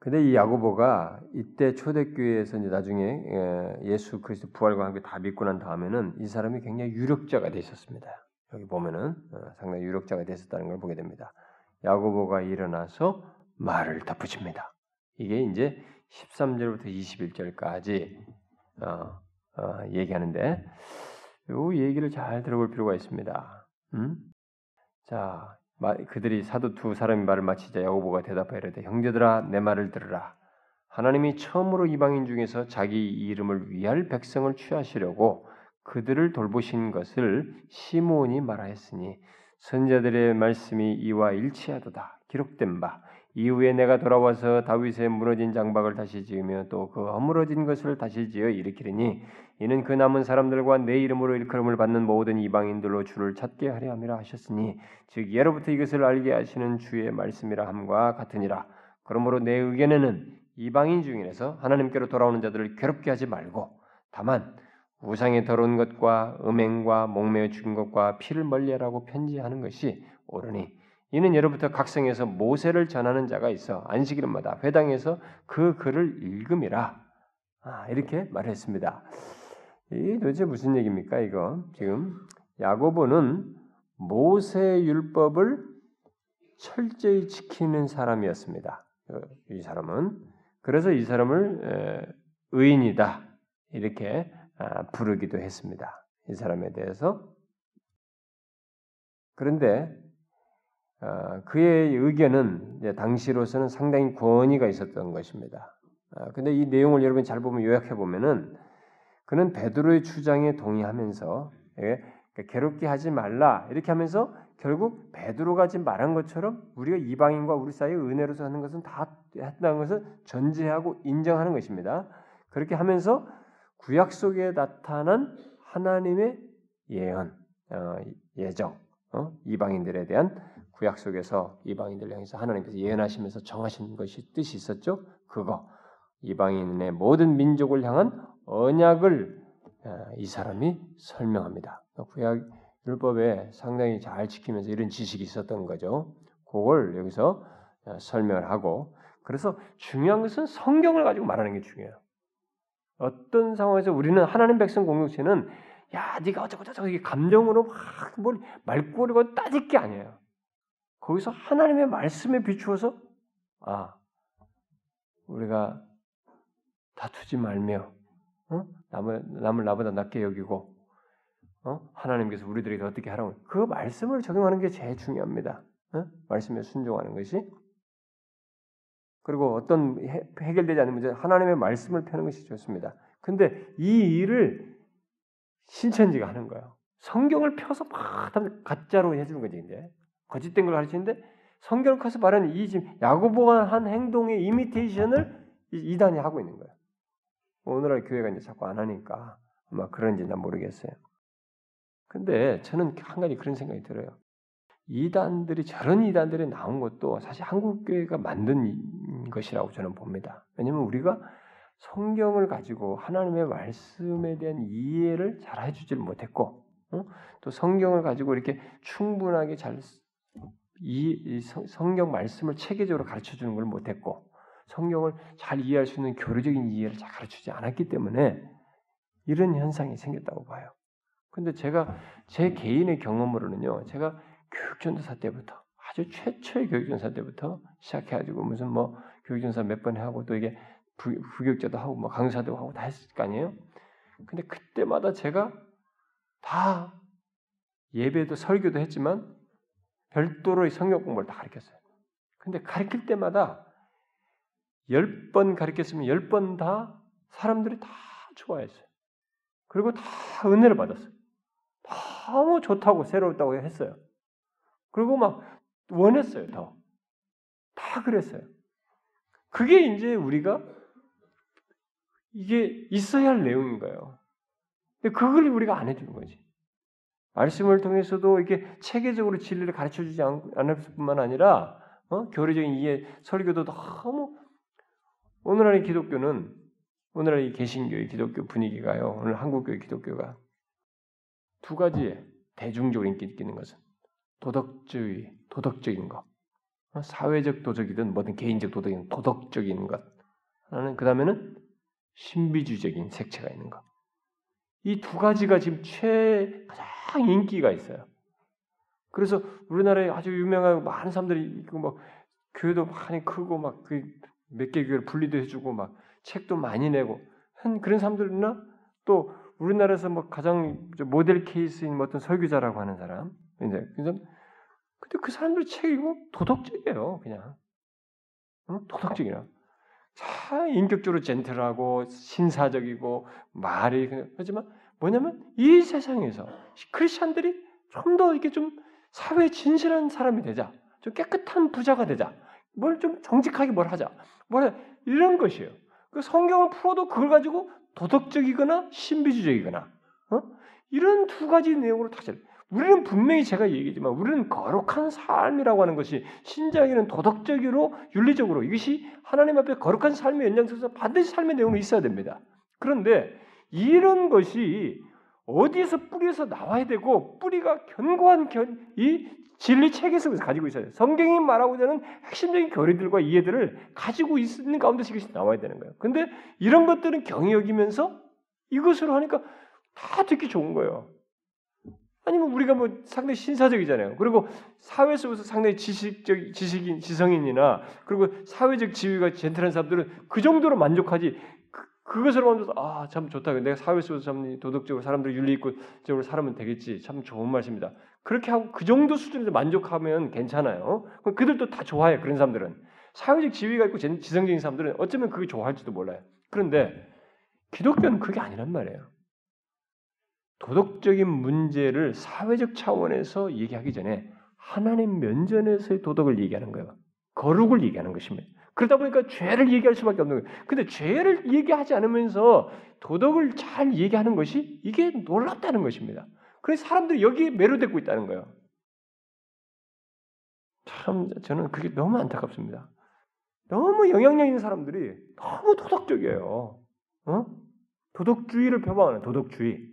근데 이 야고보가 이때 초대교회에서 이제 나중에 예수 그리스도 부활과 함께 다 믿고 난 다음에는 이 사람이 굉장히 유력자가 돼 있었습니다. 여기 보면은 상당히 유력자가 됐었다는 걸 보게 됩니다. 야고보가 일어나서 말을 덧붙입니다. 이게 이제 십삼 절부터 이십일 절까지 어, 어, 얘기하는데 이 얘기를 잘 들어볼 필요가 있습니다. 음? 자, 마, 그들이 사도 두 사람이 말을 마치자 야고보가 대답하여 이르되 형제들아 내 말을 들으라. 하나님이 처음으로 이방인 중에서 자기 이름을 위할 백성을 취하시려고 그들을 돌보신 것을 시므온이 말하였으니 선지자들의 말씀이 이와 일치하도다. 기록된 바 이후에 내가 돌아와서 다윗의 무너진 장막을 다시 지으며 또 그 허물어진 것을 다시 지어 일으키리니 이는 그 남은 사람들과 내 이름으로 일컬음을 받는 모든 이방인들로 주를 찾게 하려 함이라 하셨으니 즉 예로부터 이것을 알게 하시는 주의 말씀이라 함과 같으니라. 그러므로 내 의견에는 이방인 중에서 하나님께로 돌아오는 자들을 괴롭게 하지 말고 다만 우상에 더러운 것과 음행과 목매어 죽인 것과 피를 멀리하라고 편지하는 것이 옳으니 이는 예로부터 각 성에서 모세를 전하는 자가 있어 안식일마다 회당에서 그 글을 읽음이라. 아, 이렇게 말했습니다. 이 도대체 무슨 얘기입니까? 이거 지금 야고보는 모세 율법을 철저히 지키는 사람이었습니다. 이 사람은 그래서 이 사람을 의인이다 이렇게 아, 부르기도 했습니다. 이 사람에 대해서. 그런데 어, 그의 의견은 이제 당시로서는 상당히 권위가 있었던 것입니다. 그런데 어, 이 내용을 여러분 잘 보면 요약해 보면은 그는 베드로의 주장에 동의하면서 예, 괴롭게 하지 말라 이렇게 하면서 결국 베드로가 지금 말한 것처럼 우리가 이방인과 우리 사이에 은혜로서 하는 것은 다 했다는 것을 전제하고 인정하는 것입니다. 그렇게 하면서 구약 속에 나타난 하나님의 예언, 어, 예정, 어? 이방인들에 대한 구약 속에서 이방인들 향해서 하나님께서 예언하시면서 정하신 것이 뜻이 있었죠. 그거 이방인의 모든 민족을 향한 언약을 어, 이 사람이 설명합니다. 구약 율법에 상당히 잘 지키면서 이런 지식이 있었던 거죠. 그걸 여기서 어, 설명을 하고, 그래서 중요한 것은 성경을 가지고 말하는 게 중요해요. 어떤 상황에서 우리는 하나님 백성 공동체는 야, 네가 어쩌고 저쩌고 감정으로 막 뭘 말꼬리고 따질 게 아니에요. 거기서 하나님의 말씀에 비추어서 아, 우리가 다투지 말며 어? 남을, 남을 나보다 낮게 여기고 어? 하나님께서 우리들에게 어떻게 하라고 그 말씀을 적용하는 게 제일 중요합니다. 어? 말씀에 순종하는 것이. 그리고 어떤 해결되지 않는 문제 하나님의 말씀을 펴는 것이 좋습니다. 근데 이 일을 신천지가 하는 거예요. 성경을 펴서 막 가짜로 해주는 거지. 이제 거짓된 걸 가르치는데 성경을 펴서 말하는 이 지금 야고보가 한 행동의 이미테이션을 이단이 하고 있는 거예요. 오늘날 교회가 이제 자꾸 안 하니까 아마 그런지 난 모르겠어요. 근데 저는 한 가지 그런 생각이 들어요. 이단들이 저런 이단들이 나온 것도 사실 한국 교회가 만든 것이라고 저는 봅니다. 왜냐하면 우리가 성경을 가지고 하나님의 말씀에 대한 이해를 잘 해주질 못했고, 어? 또 성경을 가지고 이렇게 충분하게 잘 이, 이 성, 성경 말씀을 체계적으로 가르쳐주는 걸 못했고, 성경을 잘 이해할 수 있는 교리적인 이해를 잘 가르쳐주지 않았기 때문에 이런 현상이 생겼다고 봐요. 근데 제가 제 개인의 경험으로는요, 제가 교육전도사 때부터 아주 최초의 교육전사 때부터 시작해가지고 무슨 뭐 교육전사 몇 번 하고 또 이게 부, 부교육자도 하고 뭐 강사도 하고 다 했을 거 아니에요. 근데 그때마다 제가 다 예배도 설교도 했지만 별도로의 성경 공부를 다 가르쳤어요. 근데 가르칠 때마다 열 번 가르쳤으면 열 번 다 사람들이 다 좋아했어요. 그리고 다 은혜를 받았어요. 너무 좋다고 새로웠다고 했어요. 그리고 막 원했어요. 더. 다 그랬어요. 그게 이제 우리가 이게 있어야 할 내용인 거예요. 근데 그걸 우리가 안 해주는 거지. 말씀을 통해서도 이렇게 체계적으로 진리를 가르쳐주지 않을 뿐만 아니라 어? 교리적인 이해, 설교도 너무 오늘날의 기독교는 오늘날의 개신교의 기독교 분위기가요. 오늘 한국교의 기독교가 두 가지에 대중적으로 인기 있는 것은 도덕주의, 도덕적인 것. 사회적 도덕이든 뭐든 개인적 도덕이든 도덕적인 것. 하나는 그 다음에는 신비주의적인 색채가 있는 것. 이 두 가지가 지금 최 가장 인기가 있어요. 그래서 우리나라에 아주 유명하고 많은 사람들이 있고 막 교회도 많이 크고 막 그 몇 개 교회를 분리도 해주고 막 책도 많이 내고 한 그런 사람들이나 또 우리나라에서 뭐 가장 모델 케이스인 어떤 설교자라고 하는 사람. 근데 근데 그 사람들 책이고 도덕적이에요. 그냥 응? 도덕적이야. 참 인격적으로 젠틀하고 신사적이고 말이 하지만 뭐냐면 이 세상에서 크리스천들이 좀 더 이렇게 좀 사회에 진실한 사람이 되자, 좀 깨끗한 부자가 되자, 뭘 좀 정직하게 뭘 하자, 뭘 이런 것이에요. 그 성경을 풀어도 그걸 가지고 도덕적이거나 신비주의적이거나 어? 이런 두 가지 내용으로 다 잘. 우리는 분명히 제가 얘기했지만 우리는 거룩한 삶이라고 하는 것이 신자에게는 도덕적으로 윤리적으로 이것이 하나님 앞에 거룩한 삶의 연장선에서 반드시 삶의 내용이 있어야 됩니다. 그런데 이런 것이 어디에서 뿌리에서 나와야 되고 뿌리가 견고한 견, 이 진리 체계에서 가지고 있어야 돼요. 성경이 말하고자 하는 핵심적인 교리들과 이해들을 가지고 있는 가운데서 이것이 나와야 되는 거예요. 그런데 이런 것들은 경이 여기면서 이것으로 하니까 다 듣기 좋은 거예요. 아니면 우리가 뭐 상당히 신사적이잖아요. 그리고 사회 속에서 상당히 지식적 지식인 지성인이나 그리고 사회적 지위가 젠틀한 사람들은 그 정도로 만족하지 그, 그것으로 만족해서 아, 참 좋다. 내가 사회 속에서 참 도덕적으로 사람들 윤리 있고 적으로 살면 되겠지. 참 좋은 말씀입니다. 그렇게 하고 그 정도 수준에서 만족하면 괜찮아요. 그들도 다 좋아해. 그런 사람들은 사회적 지위가 있고 지성적인 사람들은 어쩌면 그게 좋아할지도 몰라요. 그런데 기독교는 그게 아니란 말이에요. 도덕적인 문제를 사회적 차원에서 얘기하기 전에 하나님 면전에서의 도덕을 얘기하는 거예요. 거룩을 얘기하는 것입니다. 그러다 보니까 죄를 얘기할 수밖에 없는 거예요. 근데 죄를 얘기하지 않으면서 도덕을 잘 얘기하는 것이 이게 놀랍다는 것입니다. 그래서 사람들이 여기에 매료되고 있다는 거예요. 참 저는 그게 너무 안타깝습니다. 너무 영향력 있는 사람들이 너무 도덕적이에요. 어? 도덕주의를 표방하는 도덕주의.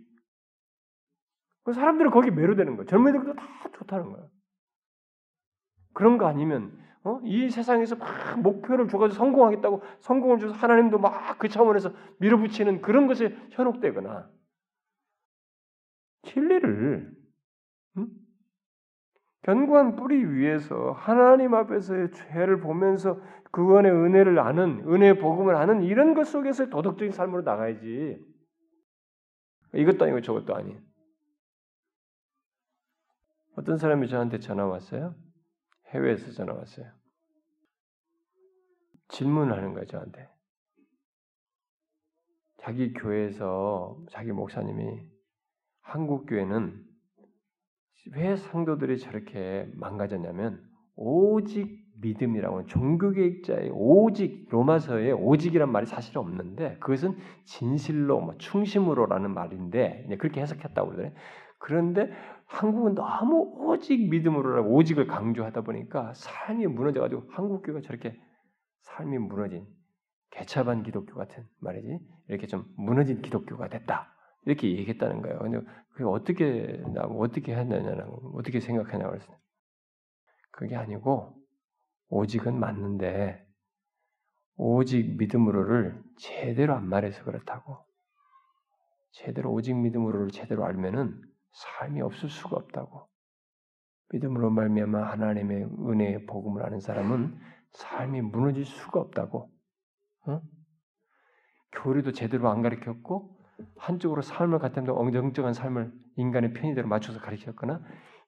사람들은 거기에 매료되는 거예요. 젊은이들도 다 좋다는 거예요. 그런 거 아니면 어? 이 세상에서 막 목표를 줘가지고 성공하겠다고 성공을 줘서 하나님도 막 그 차원에서 밀어붙이는 그런 것에 현혹되거나 진리를 음? 견고한 뿌리 위에서 하나님 앞에서의 죄를 보면서 그분의 은혜를 아는, 은혜의 복음을 아는 이런 것 속에서 도덕적인 삶으로 나가야지. 이것도 아니고 저것도 아닌. 어떤 사람이 저한테 전화 왔어요. 해외에서 전화 왔어요. 질문하는 거예요, 저한테. 자기 교회에서 자기 목사님이 한국 교회는 왜 상도들이 저렇게 망가졌냐면 오직 믿음이라고 종교개혁자의 오직 로마서에 오직이란 말이 사실 없는데 그것은 진실로 뭐 충심으로라는 말인데 그렇게 해석했다고 그러더래. 그런데 한국은 너무 오직 믿음으로라고 오직을 강조하다 보니까 삶이 무너져가지고 한국교회가 저렇게 삶이 무너진 개차반 기독교 같은 말이지 이렇게 좀 무너진 기독교가 됐다. 이렇게 얘기했다는 거예요. 근데 그게 어떻게 나 어떻게 하냐냐고 어떻게 생각하냐고 그랬어요. 그게 아니고 오직은 맞는데 오직 믿음으로를 제대로 안 말해서 그렇다고. 제대로 오직 믿음으로를 제대로 알면은 삶이 없을 수가 없다고. 믿음으로 말미암아 하나님의 은혜의 복음을 아는 사람은 삶이 무너질 수가 없다고. 응? 교리도 제대로 안 가르쳤고. 한쪽으로 삶을 갖다 엉정쩡한 삶을 인간의 편의대로 맞춰서 가르쳤거나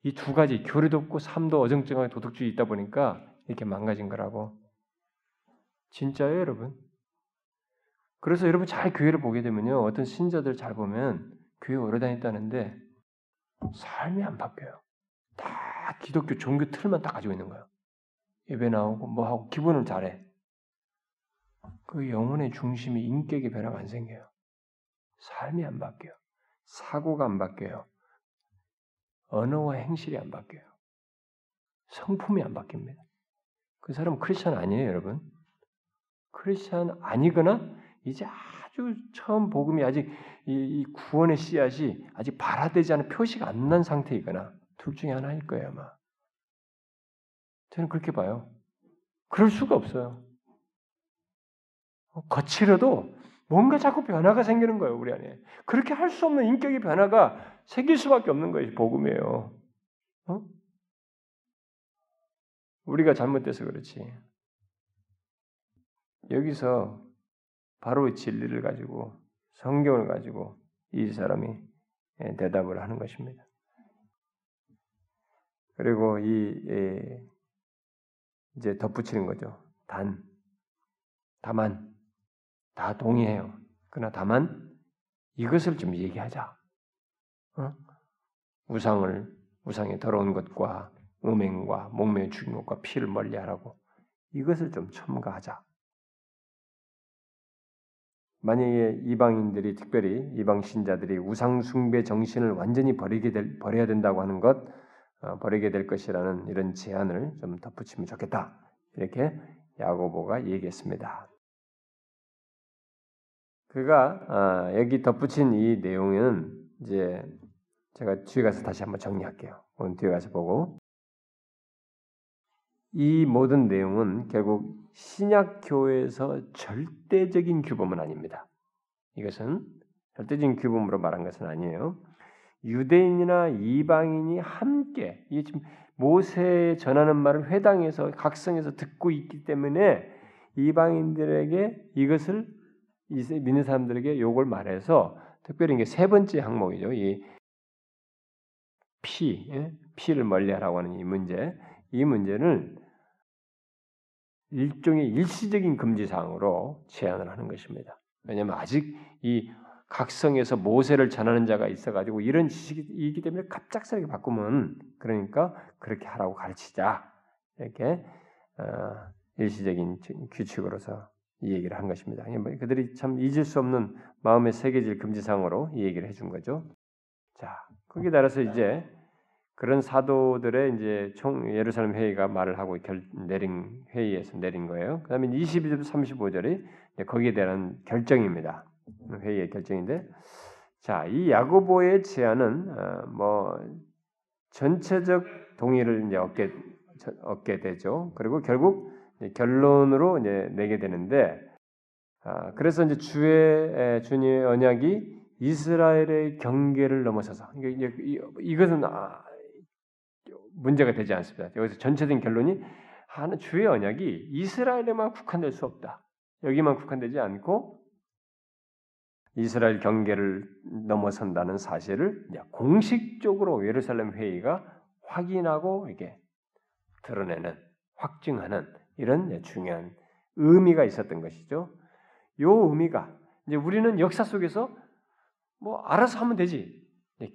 이 두 가지 교리도 없고 삶도 어정쩡하게 도덕주의 있다 보니까 이렇게 망가진 거라고. 진짜예요 여러분. 그래서 여러분 잘 교회를 보게 되면요 어떤 신자들 잘 보면 교회 오래 다녔다는데 삶이 안 바뀌어요. 다 기독교 종교 틀만 다 가지고 있는 거예요. 예배 나오고 뭐하고 기분을 잘해. 그 영혼의 중심이 인격의 변화가 안 생겨요. 삶이 안 바뀌어요. 사고가 안 바뀌어요. 언어와 행실이 안 바뀌어요. 성품이 안 바뀝니다. 그 사람은 크리스찬 아니에요, 여러분. 크리스찬 아니거나 이제 아주 처음 복음이 아직 이, 이 구원의 씨앗이 아직 발화되지 않은 표시가 안 난 상태이거나 둘 중에 하나일 거예요, 아마. 저는 그렇게 봐요. 그럴 수가 없어요. 거칠어도 뭔가 자꾸 변화가 생기는 거예요. 우리 안에. 그렇게 할 수 없는 인격의 변화가 생길 수밖에 없는 것이 복음이에요. 어? 우리가 잘못돼서 그렇지. 여기서 바로 진리를 가지고 성경을 가지고 이 사람이 대답을 하는 것입니다. 그리고 이 이제 덧붙이는 거죠. 단, 다만. 다 동의해요. 그러나 다만 이것을 좀 얘기하자. 어? 우상을 우상의 더러운 것과 음행과 목매어 죽인 것과 피를 멀리하라고 이것을 좀 첨가하자. 만약에 이방인들이 특별히 이방 신자들이 우상 숭배 정신을 완전히 버리게 될, 버려야 된다고 하는 것, 어, 버리게 될 것이라는 이런 제안을 좀 덧붙이면 좋겠다. 이렇게 야고보가 얘기했습니다. 그가 아, 여기 덧붙인 이 내용은 이제 제가 뒤에 가서 다시 한번 정리할게요. 오늘 뒤에 가서 보고 이 모든 내용은 결국 신약 교회에서 절대적인 규범은 아닙니다. 이것은 절대적인 규범으로 말한 것은 아니에요. 유대인이나 이방인이 함께 이게 지금 모세의 전하는 말을 회당에서 각성해서 듣고 있기 때문에 이방인들에게 이것을 믿는 사람들에게 요걸 말해서 특별히 이게 세 번째 항목이죠. 이 피, 예? 피를 멀리하라고 하는 이 문제, 이 문제는 일종의 일시적인 금지 사항으로 제한을 하는 것입니다. 왜냐하면 아직 이 각성해서 모세를 전하는 자가 있어가지고 이런 지식이기 때문에 갑작스럽게 바꾸면 그러니까 그렇게 하라고 가르치자 이렇게 어, 일시적인 규칙으로서 이 얘기를 한 것입니다. 그들이 참 잊을 수 없는 마음의 세계질 금지상으로 이 얘기를 해준 거죠. 자, 거기에 따라서 이제 그런 사도들의 이제 총 예루살렘 회의가 말을 하고 결, 내린 회의에서 내린 거예요. 그 다음에 이십이 절 삼십오 절이 거기에 대한 결정입니다. 회의의 결정인데, 자, 이 야고보의 제안은 어, 뭐 전체적 동의를 이제 얻게 얻게 되죠. 그리고 결국 이제 결론으로 이제 내게 되는데, 아, 그래서 이제 주의 에, 주님의 언약이 이스라엘의 경계를 넘어서서 이게 이것은 아, 문제가 되지 않습니다. 여기서 전체적인 결론이 하나, 주의 언약이 이스라엘에만 국한될 수 없다. 여기만 국한되지 않고 이스라엘 경계를 넘어선다는 사실을 공식적으로 예루살렘 회의가 확인하고 이게 드러내는, 확증하는 이런 중요한 의미가 있었던 것이죠. 이 의미가 이제 우리는 역사 속에서 뭐 알아서 하면 되지.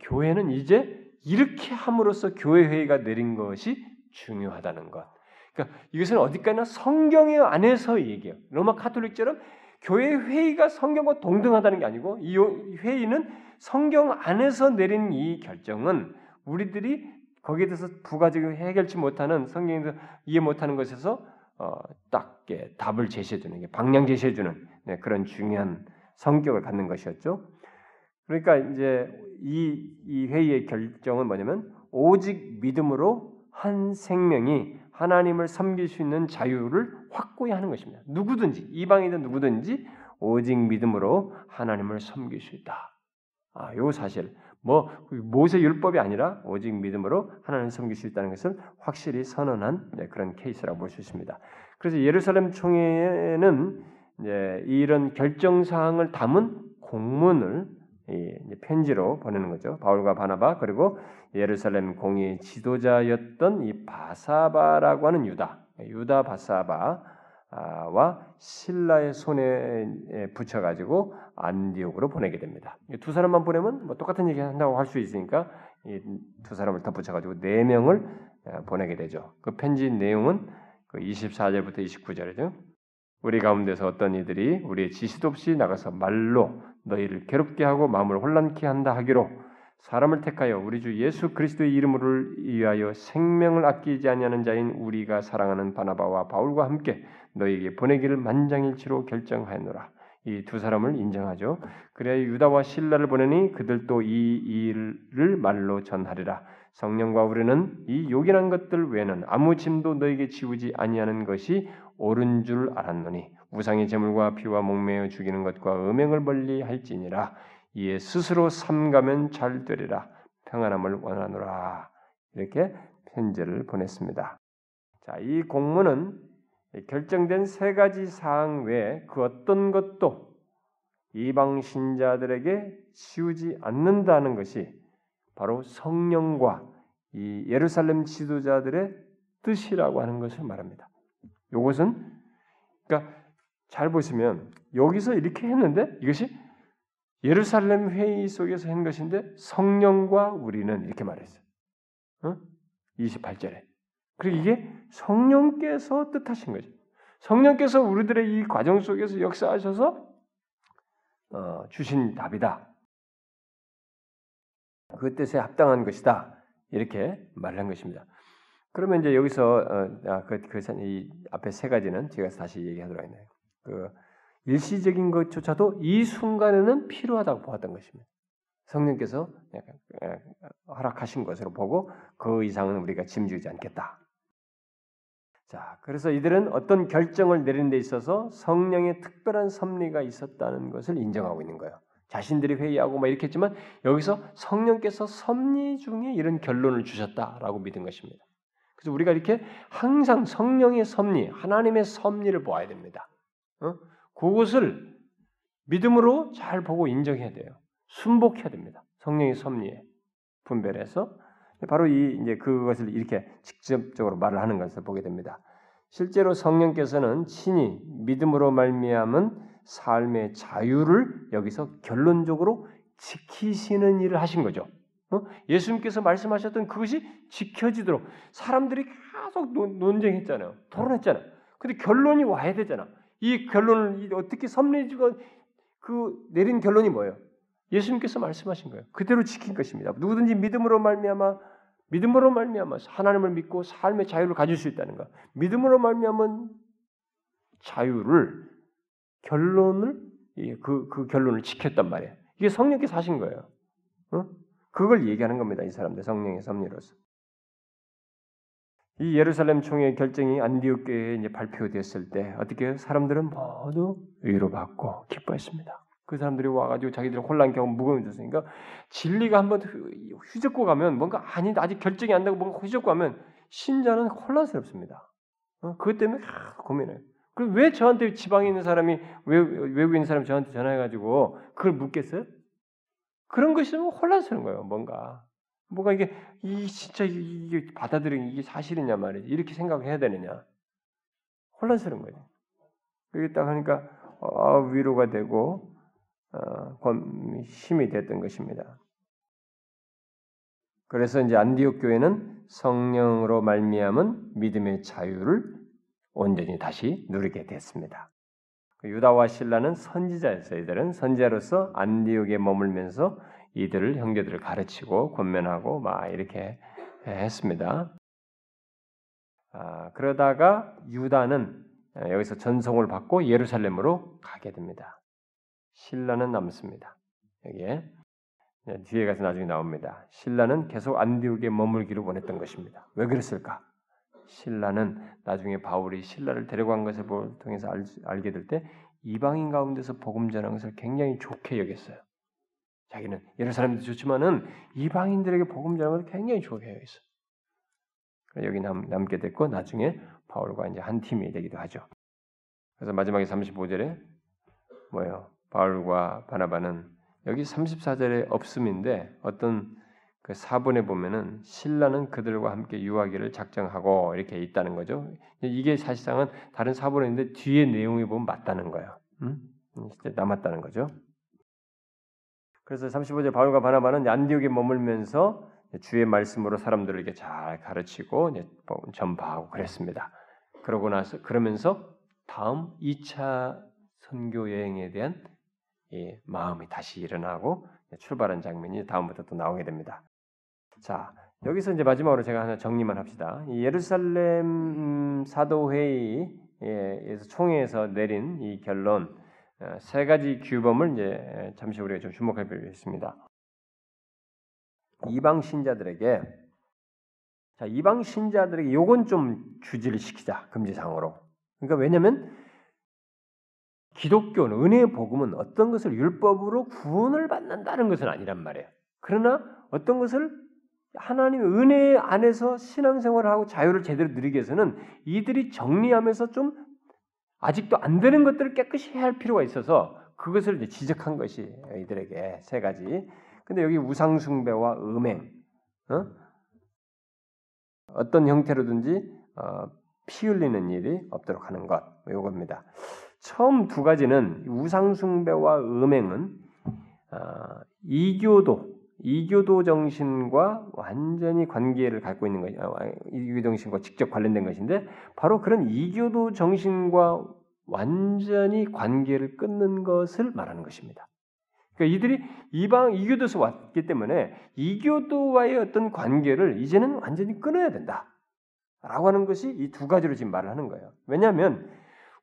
교회는 이제 이렇게 함으로써 교회 회의가 내린 것이 중요하다는 것. 그러니까 이것은 어디까지나 성경의 안에서 얘기해요. 로마 카톨릭처럼 교회 회의가 성경과 동등하다는 게 아니고 이 회의는 성경 안에서 내린 이 결정은 우리들이 거기에 대해서 부가적으로 해결치 못하는, 성경에서 이해 못하는 것에서 어, 딱 답을 제시해주는, 게 방향 제시해주는 네, 그런 중요한 성격을 갖는 것이었죠. 그러니까 이제 이, 이 회의의 결정은 뭐냐면 오직 믿음으로 한 생명이 하나님을 섬길 수 있는 자유를 확고히 하는 것입니다. 누구든지 이방인이든 누구든지 오직 믿음으로 하나님을 섬길 수 있다. 아, 요 사실 뭐 모세 율법이 아니라 오직 믿음으로 하나님을 섬길 수 있다는 것을 확실히 선언한 네, 그런 케이스라고 볼 수 있습니다. 그래서 예루살렘 총회는 이제 이런 결정 사항을 담은 공문을 이 편지로 보내는 거죠. 바울과 바나바 그리고 예루살렘 공의 지도자였던 이 바사바라고 하는 유다, 유다 바사바와 신라의 손에 붙여가지고 안디옥으로 보내게 됩니다. 두 사람만 보내면 뭐 똑같은 얘기 한다고 할 수 있으니까 이 두 사람을 더 붙여가지고 네 명을 보내게 되죠. 그 편지 내용은 그 이십사 절부터 이십구 절이죠. 우리 가운데서 어떤 이들이 우리의 지시도 없이 나가서 말로 너희를 괴롭게 하고 마음을 혼란케 한다 하기로 사람을 택하여 우리 주 예수 그리스도의 이름을 위하여 생명을 아끼지 아니하는 자인 우리가 사랑하는 바나바와 바울과 함께 너희에게 보내기를 만장일치로 결정하였노라. 이 두 사람을 인정하죠. 그래야 유다와 신라를 보내니 그들도 이 일을 말로 전하리라. 성령과 우리는 이 요긴한 것들 외에는 아무 짐도 너에게 지우지 아니하는 것이 옳은 줄 알았노니 우상의 제물과 피와 목매어 죽이는 것과 음행을 멀리할지니라. 이에 스스로 삼가면 잘 되리라. 평안함을 원하노라. 이렇게 편지를 보냈습니다. 자, 이 공문은 결정된 세 가지 사항 외에 그 어떤 것도 이방 신자들에게 지우지 않는다는 것이 바로 성령과 이 예루살렘 지도자들의 뜻이라고 하는 것을 말합니다. 이것은 그러니까 잘 보시면 여기서 이렇게 했는데 이것이 예루살렘 회의 속에서 한 것인데 성령과 우리는 이렇게 말했어요. 어? 이십팔 절에. 그리고 이게 성령께서 뜻하신 거죠. 성령께서 우리들의 이 과정 속에서 역사하셔서 어, 주신 답이다. 그 뜻에 합당한 것이다. 이렇게 말한 것입니다. 그러면 이제 여기서 어, 아, 그, 그, 이 앞에 세 가지는 제가 다시 얘기하도록 하겠네요. 그 일시적인 것조차도 이 순간에는 필요하다고 보았던 것입니다. 성령께서 허락하신 것으로 보고 그 이상은 우리가 짐지우지 않겠다. 자, 그래서 이들은 어떤 결정을 내리는 데 있어서 성령의 특별한 섭리가 있었다는 것을 인정하고 있는 거예요. 자신들이 회의하고 막 이렇게 했지만 여기서 성령께서 섭리 중에 이런 결론을 주셨다라고 믿은 것입니다. 그래서 우리가 이렇게 항상 성령의 섭리, 하나님의 섭리를 보아야 됩니다. 어? 그것을 믿음으로 잘 보고 인정해야 돼요. 순복해야 됩니다. 성령의 섭리에 분별해서 바로 이 이제 그것을 이렇게 직접적으로 말을 하는 것을 보게 됩니다. 실제로 성령께서는 친히 믿음으로 말미암은 삶의 자유를 여기서 결론적으로 지키시는 일을 하신 거죠. 어? 예수님께서 말씀하셨던 그것이 지켜지도록 사람들이 계속 논, 논쟁했잖아요. 토론했잖아요. 근데 결론이 와야 되잖아. 이 결론을 어떻게 섭리주가 그 내린 결론이 뭐예요? 예수님께서 말씀하신 거예요. 그대로 지킨 것입니다. 누구든지 믿음으로 말미암아 믿음으로 말미암아 하나님을 믿고 삶의 자유를 가질 수 있다는 것. 믿음으로 말미암은 자유를 결론을 그, 그 결론을 지켰단 말이에요. 이게 성령께서 하신 거예요. 어? 그걸 얘기하는 겁니다. 이 사람들 성령의 섭리로서. 이 예루살렘 총회 결정이 안디옥 교회에 이제 발표됐을 때 어떻게 사람들은 모두 위로받고 기뻐했습니다. 그 사람들이 와가지고 자기들의 혼란 경험 무거워졌으니까 진리가 한번 휘젓고 가면 뭔가 아니 아직 결정이 안 되고 뭔가 휘젓고 가면 신자는 혼란스럽습니다. 어? 그것 때문에 고민해요. 그럼 왜 저한테 지방에 있는 사람이 외국에 있는 사람이 저한테 전화해가지고 그걸 묻겠어요? 그런 것이 좀 혼란스러운 거예요. 뭔가 뭔가 이게 이 진짜 이게 받아들이는 이게 사실이냐 말이지 이렇게 생각해야 되느냐 혼란스러운 거예요. 그게 딱 하니까 어, 위로가 되고 어, 힘이 됐던 것입니다. 그래서 이제 안디옥 교회는 성령으로 말미암은 믿음의 자유를 온전히 다시 누리게 됐습니다. 유다와 실라는 선지자였어요. 이들은 선지자로서 안디옥에 머물면서 이들을 형제들을 가르치고 권면하고 막 이렇게 했습니다. 아, 그러다가 유다는 여기서 전송을 받고 예루살렘으로 가게 됩니다. 실라는 남습니다. 여기에 뒤에 가서 나중에 나옵니다. 실라는 계속 안디옥에 머물기를 원했던 것입니다. 왜 그랬을까? 신라는 나중에 바울이 신라를 데려간 것을 통해서 알, 알게 될 때 이방인 가운데서 복음 전하는 것을 굉장히 좋게 여겼어요. 자기는 예루살렘도 좋지만은 이방인들에게 복음 전하는 것을 굉장히 좋게 여겼어요. 여기 남, 남게 됐고 나중에 바울과 이제 한 팀이 되기도 하죠. 그래서 마지막에 삼십오 절에 뭐예요? 바울과 바나바는 여기 삼십사 절의 없음인데 어떤 그 사 번에 보면은 신라는 그들과 함께 유하기를 작정하고 이렇게 있다는 거죠. 이게 사실상은 다른 사 번에 있는데 뒤에 내용이 보면 맞다는 거예요. 음? 남았다는 거죠. 그래서 삼십오 절 바울과 바나바는 안디옥에 머물면서 주의 말씀으로 사람들을 이렇게 잘 가르치고 전파하고 그랬습니다. 그러고 나서 그러면서 다음 이 차 선교 여행에 대한 이 마음이 다시 일어나고 출발한 장면이 다음부터 또 나오게 됩니다. 자, 여기서 이제 마지막으로 제가 하나 정리만 합시다. 이 예루살렘 사도회의에서 총회에서 내린 이 결론 세 가지 규범을 이제 잠시 우리가 좀 주목할 필요가 있습니다. 이방 신자들에게 자, 이방 신자들에게 요건 좀 주지를 시키자 금지사항으로. 그러니까 왜냐면 기독교는 은혜의 복음은 어떤 것을 율법으로 구원을 받는다는 것은 아니란 말이에요. 그러나 어떤 것을 하나님의 은혜 안에서 신앙생활을 하고 자유를 제대로 누리기 위해서는 이들이 정리하면서 좀 아직도 안 되는 것들을 깨끗이 해야 할 필요가 있어서 그것을 이제 지적한 것이 이들에게 세 가지. 근데 여기 우상숭배와 음행, 어? 어떤 형태로든지 어, 피 흘리는 일이 없도록 하는 것, 요겁니다. 처음 두 가지는 우상숭배와 음행은 어, 이교도, 이교도 정신과 완전히 관계를 갖고 있는 것이, 이교도 정신과 직접 관련된 것인데 바로 그런 이교도 정신과 완전히 관계를 끊는 것을 말하는 것입니다. 그러니까 이들이 이방 이교도에서 왔기 때문에 이교도와의 어떤 관계를 이제는 완전히 끊어야 된다라고 하는 것이 이 두 가지로 지금 말을 하는 거예요. 왜냐하면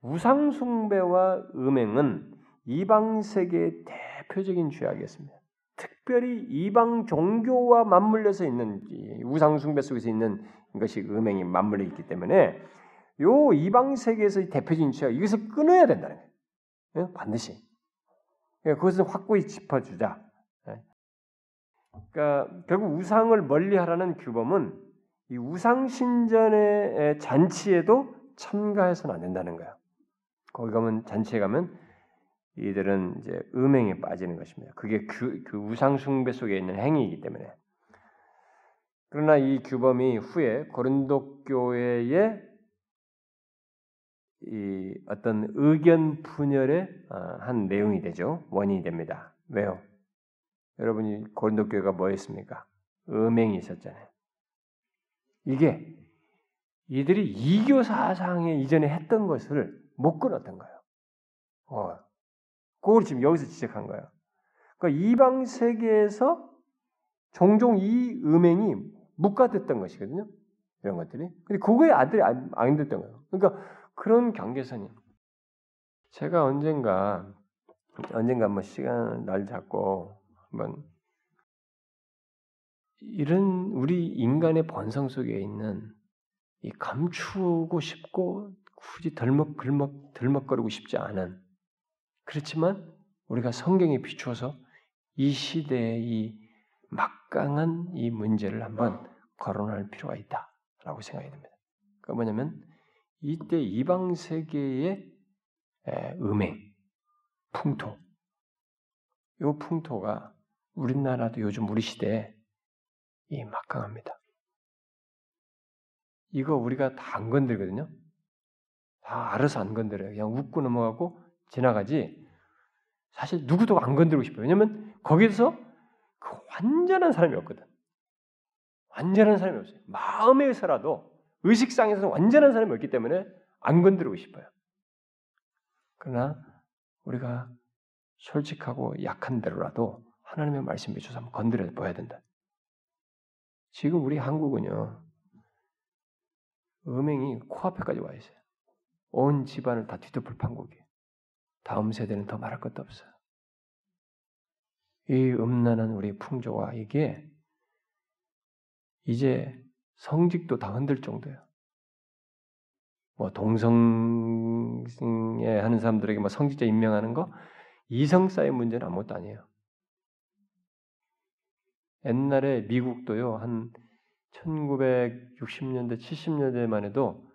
우상숭배와 음행은 이방 세계의 대표적인 죄악이었습니다. 특별히 이방 종교와 맞물려서 있는 우상숭배 속에서 있는 것이 음행이 맞물려 있기 때문에 요 이방 세계에서 대표적인 죄악 이것을 끊어야 된다는 거예요. 반드시 그것을 확고히 짚어주자. 그러니까 결국 우상을 멀리하라는 규범은 이 우상 신전의 잔치에도 참가해서는 안 된다는 거예요. 거기 가면 잔치에 가면 이들은 이제 음행에 빠지는 것입니다. 그게 그, 그 우상숭배 속에 있는 행위이기 때문에. 그러나 이 규범이 후에 고린도 교회의 이 어떤 의견 분열의 한 내용이 되죠. 원인이 됩니다. 왜요? 여러분이 고린도 교회가 뭐였습니까? 음행이 있었잖아요. 이게 이들이 이교 사상에 이전에 했던 것을 못 끊었던 거예요. 어, 그걸 지금 여기서 지적한 거예요. 그러니까 이방 세계에서 종종 이 음행이 묵과됐던 것이거든요. 이런 것들이. 근데 그거에 아들이 안, 안 됐던 거예요. 그러니까 그런 경계선이. 제가 언젠가 언젠가 한번 시간 날 잡고 한번 이런 우리 인간의 본성 속에 있는 이 감추고 싶고 굳이 덜먹덜먹 덜먹거리고 싶지 않은 그렇지만 우리가 성경에 비추어서 이 시대의 이 막강한 이 문제를 한번 거론할 필요가 있다라고 생각이 됩니다. 그러니까 뭐냐면 이때 이방 세계의 음행, 풍토, 이 풍토가 우리나라도 요즘 우리 시대에 이 막강합니다. 이거 우리가 다 안 건들거든요. 다 알아서 안 건드려요. 그냥 웃고 넘어가고 지나가지. 사실 누구도 안 건드리고 싶어요. 왜냐면 거기에서 그 완전한 사람이 없거든. 완전한 사람이 없어요. 마음에서라도 의식상에서 완전한 사람이 없기 때문에 안 건드리고 싶어요. 그러나 우리가 솔직하고 약한 대로라도 하나님의 말씀에 비춰서 한번 건드려 봐야 된다. 지금 우리 한국은요. 음행이 코앞에까지 와 있어요. 온 집안을 다 뒤덮을 판국이에요. 다음 세대는 더 말할 것도 없어요. 이 음란한 우리 풍조와 이게 이제 성직도 다 흔들 정도예요. 뭐 동성애 하는 사람들에게 뭐 성직자 임명하는 거 이성사의 문제는 아무것도 아니에요. 옛날에 미국도요 한 천구백육십 년대, 칠십 년대만 해도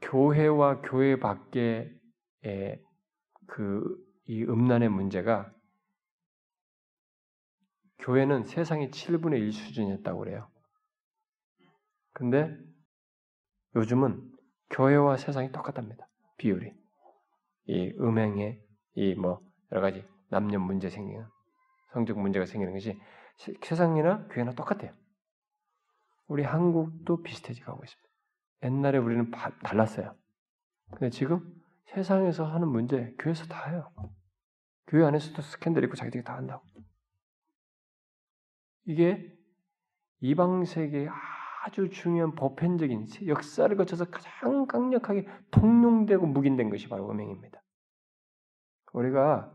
교회와 교회 밖에 그 이 음란의 문제가 교회는 세상의 칠분의 일 수준이었다고 그래요. 근데 요즘은 교회와 세상이 똑같답니다. 비율이. 이 음행에 이 뭐 여러 가지 남녀 문제 생기는 성적 문제가 생기는 것이 세상이나 교회나 똑같아요. 우리 한국도 비슷해지고 있습니다. 옛날에 우리는 바, 달랐어요. 근데 지금 세상에서 하는 문제 교회에서 다 해요. 교회 안에서도 스캔들 있고 자기들이 다 한다고. 이게 이방 세계의 아주 중요한 보편적인 역사를 거쳐서 가장 강력하게 통용되고 묵인된 것이 바로 음행입니다. 우리가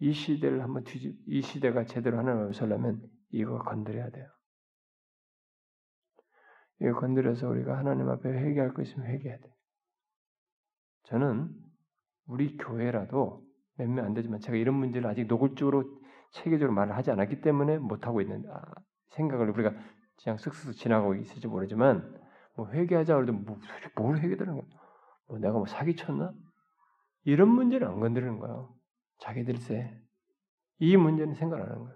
이 시대를 한번 뒤집, 이 시대가 제대로 하나님을 설려면 이거 건드려야 돼요. 이거 건드려서 우리가 하나님 앞에 회개할 거 있으면 회개해야 돼요. 저는 우리 교회라도 몇 명 안 되지만 제가 이런 문제를 아직 노골적으로 체계적으로 말을 하지 않았기 때문에 못하고 있는 생각을 우리가 그냥 쓱쓱 지나가고 있을지 모르지만 뭐 회개하자고 해도 뭐, 뭘 회개되는 거야? 뭐 내가 뭐 사기쳤나? 이런 문제는 안 건드리는 거야. 자기들세. 이 문제는 생각 안 하는 거야.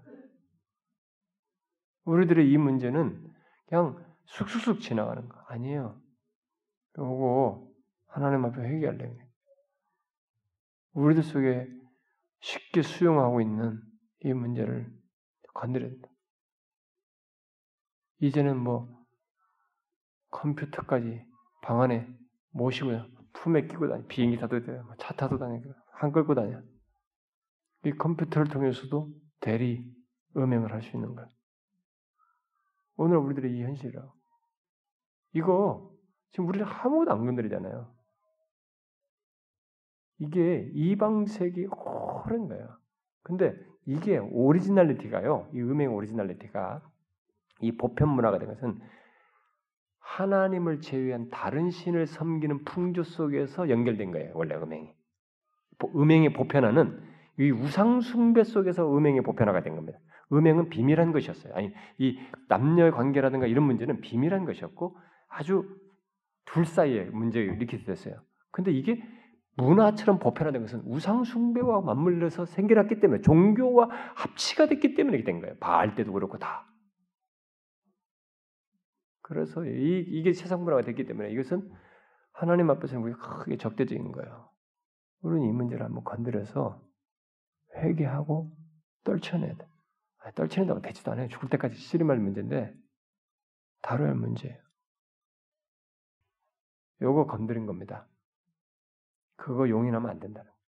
우리들의 이 문제는 그냥 쑥쑥쑥 지나가는 거 아니에요. 요거 하나님 앞에 회개하려면 우리들 속에 쉽게 수용하고 있는 이 문제를 건드려야 된다. 이제는 뭐 컴퓨터까지 방 안에 모시고 품에 끼고 다니, 비행기 타도 돼요, 차 타도 다니고, 한 끌고 다녀. 이 컴퓨터를 통해서도 대리 음행을 할 수 있는 거야. 오늘 우리들의 이 현실이라고. 이거 지금 우리는 아무것도 안 건드리잖아요. 이게 이방세계의 오랜 거예요. 근데 이게 오리지널리티가요. 이 음행 오리지널리티가 이 보편문화가 된 것은 하나님을 제외한 다른 신을 섬기는 풍조 속에서 연결된 거예요. 원래 음행이. 음행의 보편화는 이 우상숭배 속에서 음행의 보편화가 된 겁니다. 음행은 비밀한 것이었어요. 아니, 이 남녀의 관계라든가 이런 문제는 비밀한 것이었고 아주 둘 사이의 문제가 이렇게 됐어요. 근데 이게 문화처럼 보편화된 것은 우상숭배와 맞물려서 생겨났기 때문에 종교와 합치가 됐기 때문에 이렇게 된 거예요. 바알 때도 그렇고 다. 그래서 이, 이게 세상 문화가 됐기 때문에 이것은 하나님 앞에서는 우리가 크게 적대적인 거예요. 우리는 이 문제를 한번 건드려서 회개하고 떨쳐내야 돼. 아니, 떨쳐낸다고 되지도 않아요. 죽을 때까지 씨름할 문제인데 다뤄야 할 문제예요. 요거 건드린 겁니다. 그거 용인하면 안 된다는 거예요.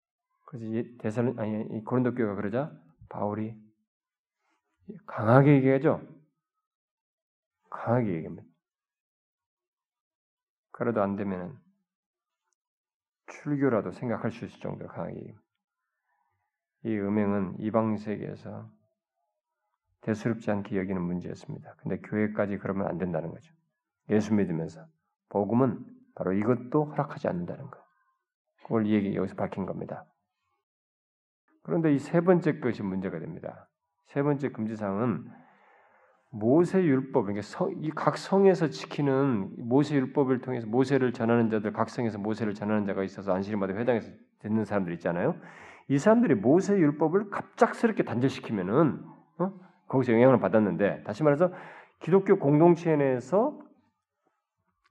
그래서 대사는 아니 고린도 교회가 그러자 바울이 강하게 얘기하죠. 강하게 얘기합니다. 그래도 안 되면은 출교라도 생각할 수 있을 정도로 강하게 얘기합니다. 이 음행은 이방 세계에서 대수롭지 않게 여기는 문제였습니다. 근데 교회까지 그러면 안 된다는 거죠. 예수 믿으면서 복음은 바로 이것도 허락하지 않는다는 거예요. 그걸 이 얘기 여기서 밝힌 겁니다. 그런데 이 세 번째 것이 문제가 됩니다. 세 번째 금지사항은 모세 율법, 그러니까 이 각 성에서 지키는 모세 율법을 통해서 모세를 전하는 자들, 각 성에서 모세를 전하는 자가 있어서 안식일마다 회당에서 듣는 사람들 있잖아요. 이 사람들이 모세 율법을 갑작스럽게 단절시키면은 어? 거기서 영향을 받았는데, 다시 말해서 기독교 공동체 내에서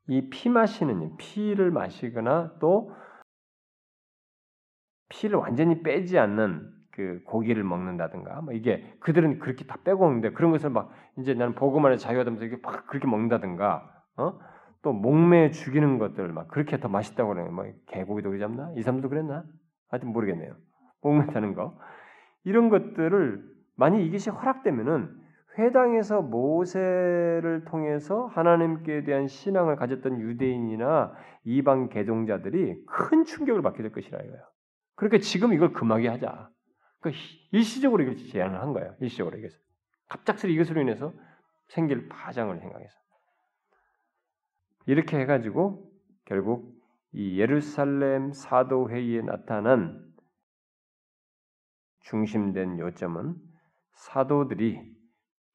이 피 마시는 피를 마시거나 또 피를 완전히 빼지 않는 그 고기를 먹는다든가, 뭐 이게 그들은 그렇게 다 빼고 먹는데 그런 것을 막 이제 나는 복음 안에 자유하다면서 이게 막 그렇게 먹는다든가, 어? 또 목매 죽이는 것들 막 그렇게 더 맛있다고 그러는, 막 개고기도 그러지 않나? 이 사람도 그랬나? 하여튼 모르겠네요. 목매다는 거 이런 것들을 만약 이것이 허락되면은 회당에서 모세를 통해서 하나님께 대한 신앙을 가졌던 유대인이나 이방 개종자들이 큰 충격을 받게 될 것이라 이거예요. 그러니까 지금 이걸 금하게 하자. 그러니까 일시적으로 이걸 제안을 한 거예요. 일시적으로 이것을. 갑작스레 이것으로 인해서 생길 파장을 생각해서. 이렇게 해가지고 결국 이 예루살렘 사도회의에 나타난 중심된 요점은 사도들이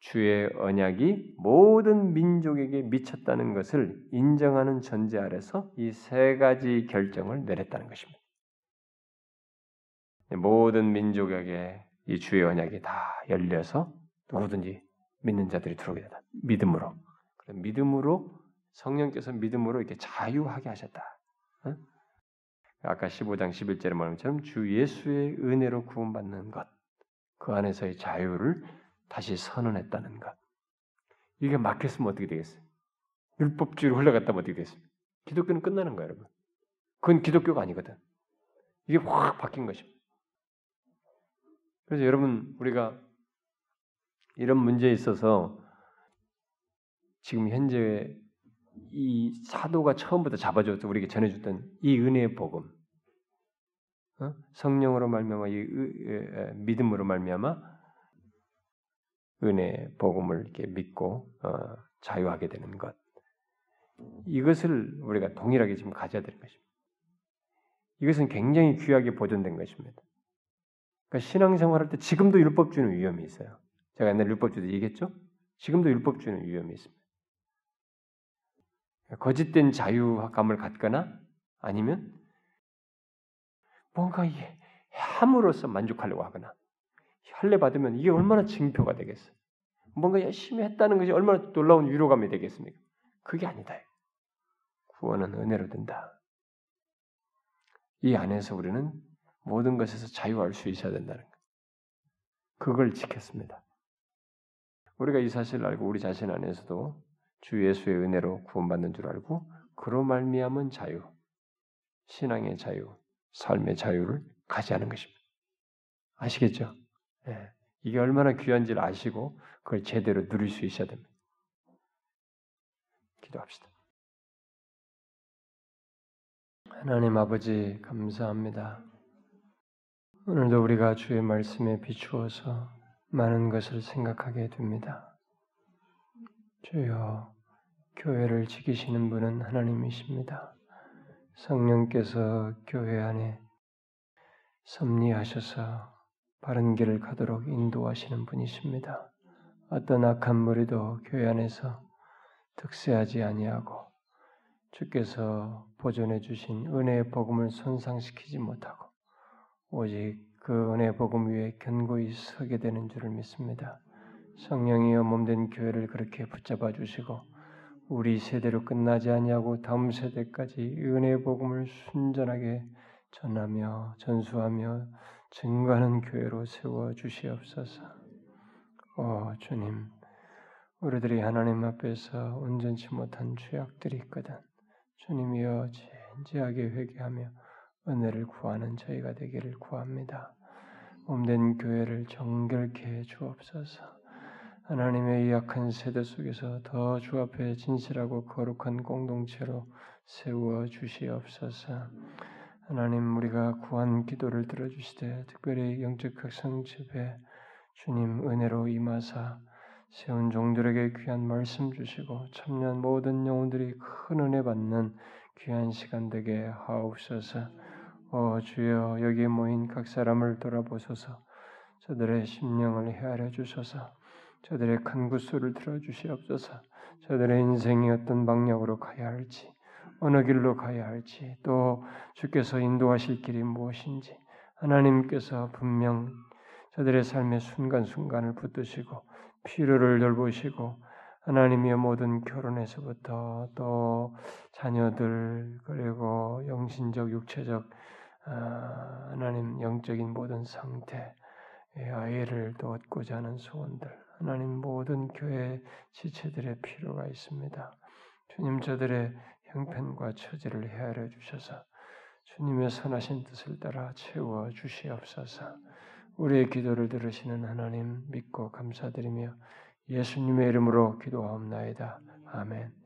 주의 언약이 모든 민족에게 미쳤다는 것을 인정하는 전제 아래서 이 세 가지 결정을 내렸다는 것입니다. 모든 민족에게 이 주의 언약이 다 열려서 누구든지 믿는 자들이 들어오게 된다. 믿음으로. 믿음으로 성령께서 믿음으로 이렇게 자유하게 하셨다. 응? 아까 십오 장 십일 절에 말한 것처럼 주 예수의 은혜로 구원받는 것. 그 안에서의 자유를 다시 선언했다는 것. 이게 막혔으면 어떻게 되겠어요? 율법주의로 흘러갔다면 어떻게 되겠어요? 기독교는 끝나는 거예요, 여러분. 그건 기독교가 아니거든. 이게 확 바뀐 것입니다. 그래서 여러분, 우리가 이런 문제에 있어서 지금 현재 이 사도가 처음부터 잡아줘서 우리에게 전해줬던 이 은혜의 복음, 어? 성령으로 말미암아, 이 의, 에, 믿음으로 말미암아 은혜의 복음을 이렇게 믿고 어, 자유하게 되는 것, 이것을 우리가 동일하게 지금 가져야 되는 것입니다. 이것은 굉장히 귀하게 보존된 것입니다. 그러니까 신앙생활할 때 지금도 율법주의는 위험이 있어요. 제가 옛날 율법주의도 얘기했죠? 지금도 율법주의는 위험이 있습니다. 거짓된 자유감을 갖거나 아니면 뭔가 함으로써 만족하려고 하거나 할례받으면 이게 얼마나 증표가 되겠어요. 뭔가 열심히 했다는 것이 얼마나 놀라운 위로감이 되겠습니까? 그게 아니다. 구원은 은혜로 된다. 이 안에서 우리는 모든 것에서 자유할 수 있어야 된다는 것. 그걸 지켰습니다. 우리가 이 사실을 알고 우리 자신 안에서도 주 예수의 은혜로 구원받는 줄 알고 그로 말미암은 자유, 신앙의 자유, 삶의 자유를 가지하는 것입니다. 아시겠죠? 네. 이게 얼마나 귀한지를 아시고 그걸 제대로 누릴 수 있어야 됩니다. 기도합시다. 하나님 아버지 감사합니다. 오늘도 우리가 주의 말씀에 비추어서 많은 것을 생각하게 됩니다. 주여, 교회를 지키시는 분은 하나님이십니다. 성령께서 교회 안에 섭리하셔서 바른 길을 가도록 인도하시는 분이십니다. 어떤 악한 무리도 교회 안에서 득세하지 아니하고 주께서 보존해 주신 은혜의 복음을 손상시키지 못하고 오직 그 은혜의 복음 위에 견고히 서게 되는 줄을 믿습니다. 성령이여, 몸된 교회를 그렇게 붙잡아 주시고 우리 세대로 끝나지 아니하고 다음 세대까지 은혜의 복음을 순전하게 전하며 전수하며 증거하는 교회로 세워주시옵소서. 오 주님, 우리들이 하나님 앞에서 온전치 못한 죄악들이 있거든 주님이여 진지하게 회개하며 은혜를 구하는 저희가 되기를 구합니다. 몸된 교회를 정결케 해 주옵소서. 하나님의 이 약한 세대 속에서 더 주 앞에 진실하고 거룩한 공동체로 세워주시옵소서. 하나님, 우리가 구한 기도를 들어주시되 특별히 영적 각성 집에 주님 은혜로 임하사 세운 종들에게 귀한 말씀 주시고 참여한 모든 영혼들이 큰 은혜 받는 귀한 시간 되게 하옵소서. 오 주여, 여기 모인 각 사람을 돌아보소서. 저들의 심령을 헤아려 주소서. 저들의 간구소를 들어주시옵소서. 저들의 인생이 어떤 방향으로 가야 할지, 어느 길로 가야 할지, 또 주께서 인도하실 길이 무엇인지 하나님께서 분명 저들의 삶의 순간순간을 붙드시고 필요를 돌보시고 하나님이여 모든 결혼에서부터 또 자녀들 그리고 영신적 육체적 하나님 영적인 모든 상태, 아이를 또 얻고자 하는 소원들, 하나님 모든 교회 지체들의 필요가 있습니다. 주님, 저들의 형편과 처지를 헤아려 주셔서 주님의 선하신 뜻을 따라 채워주시옵소서. 우리의 기도를 들으시는 하나님 믿고 감사드리며 예수님의 이름으로 기도하옵나이다. 아멘.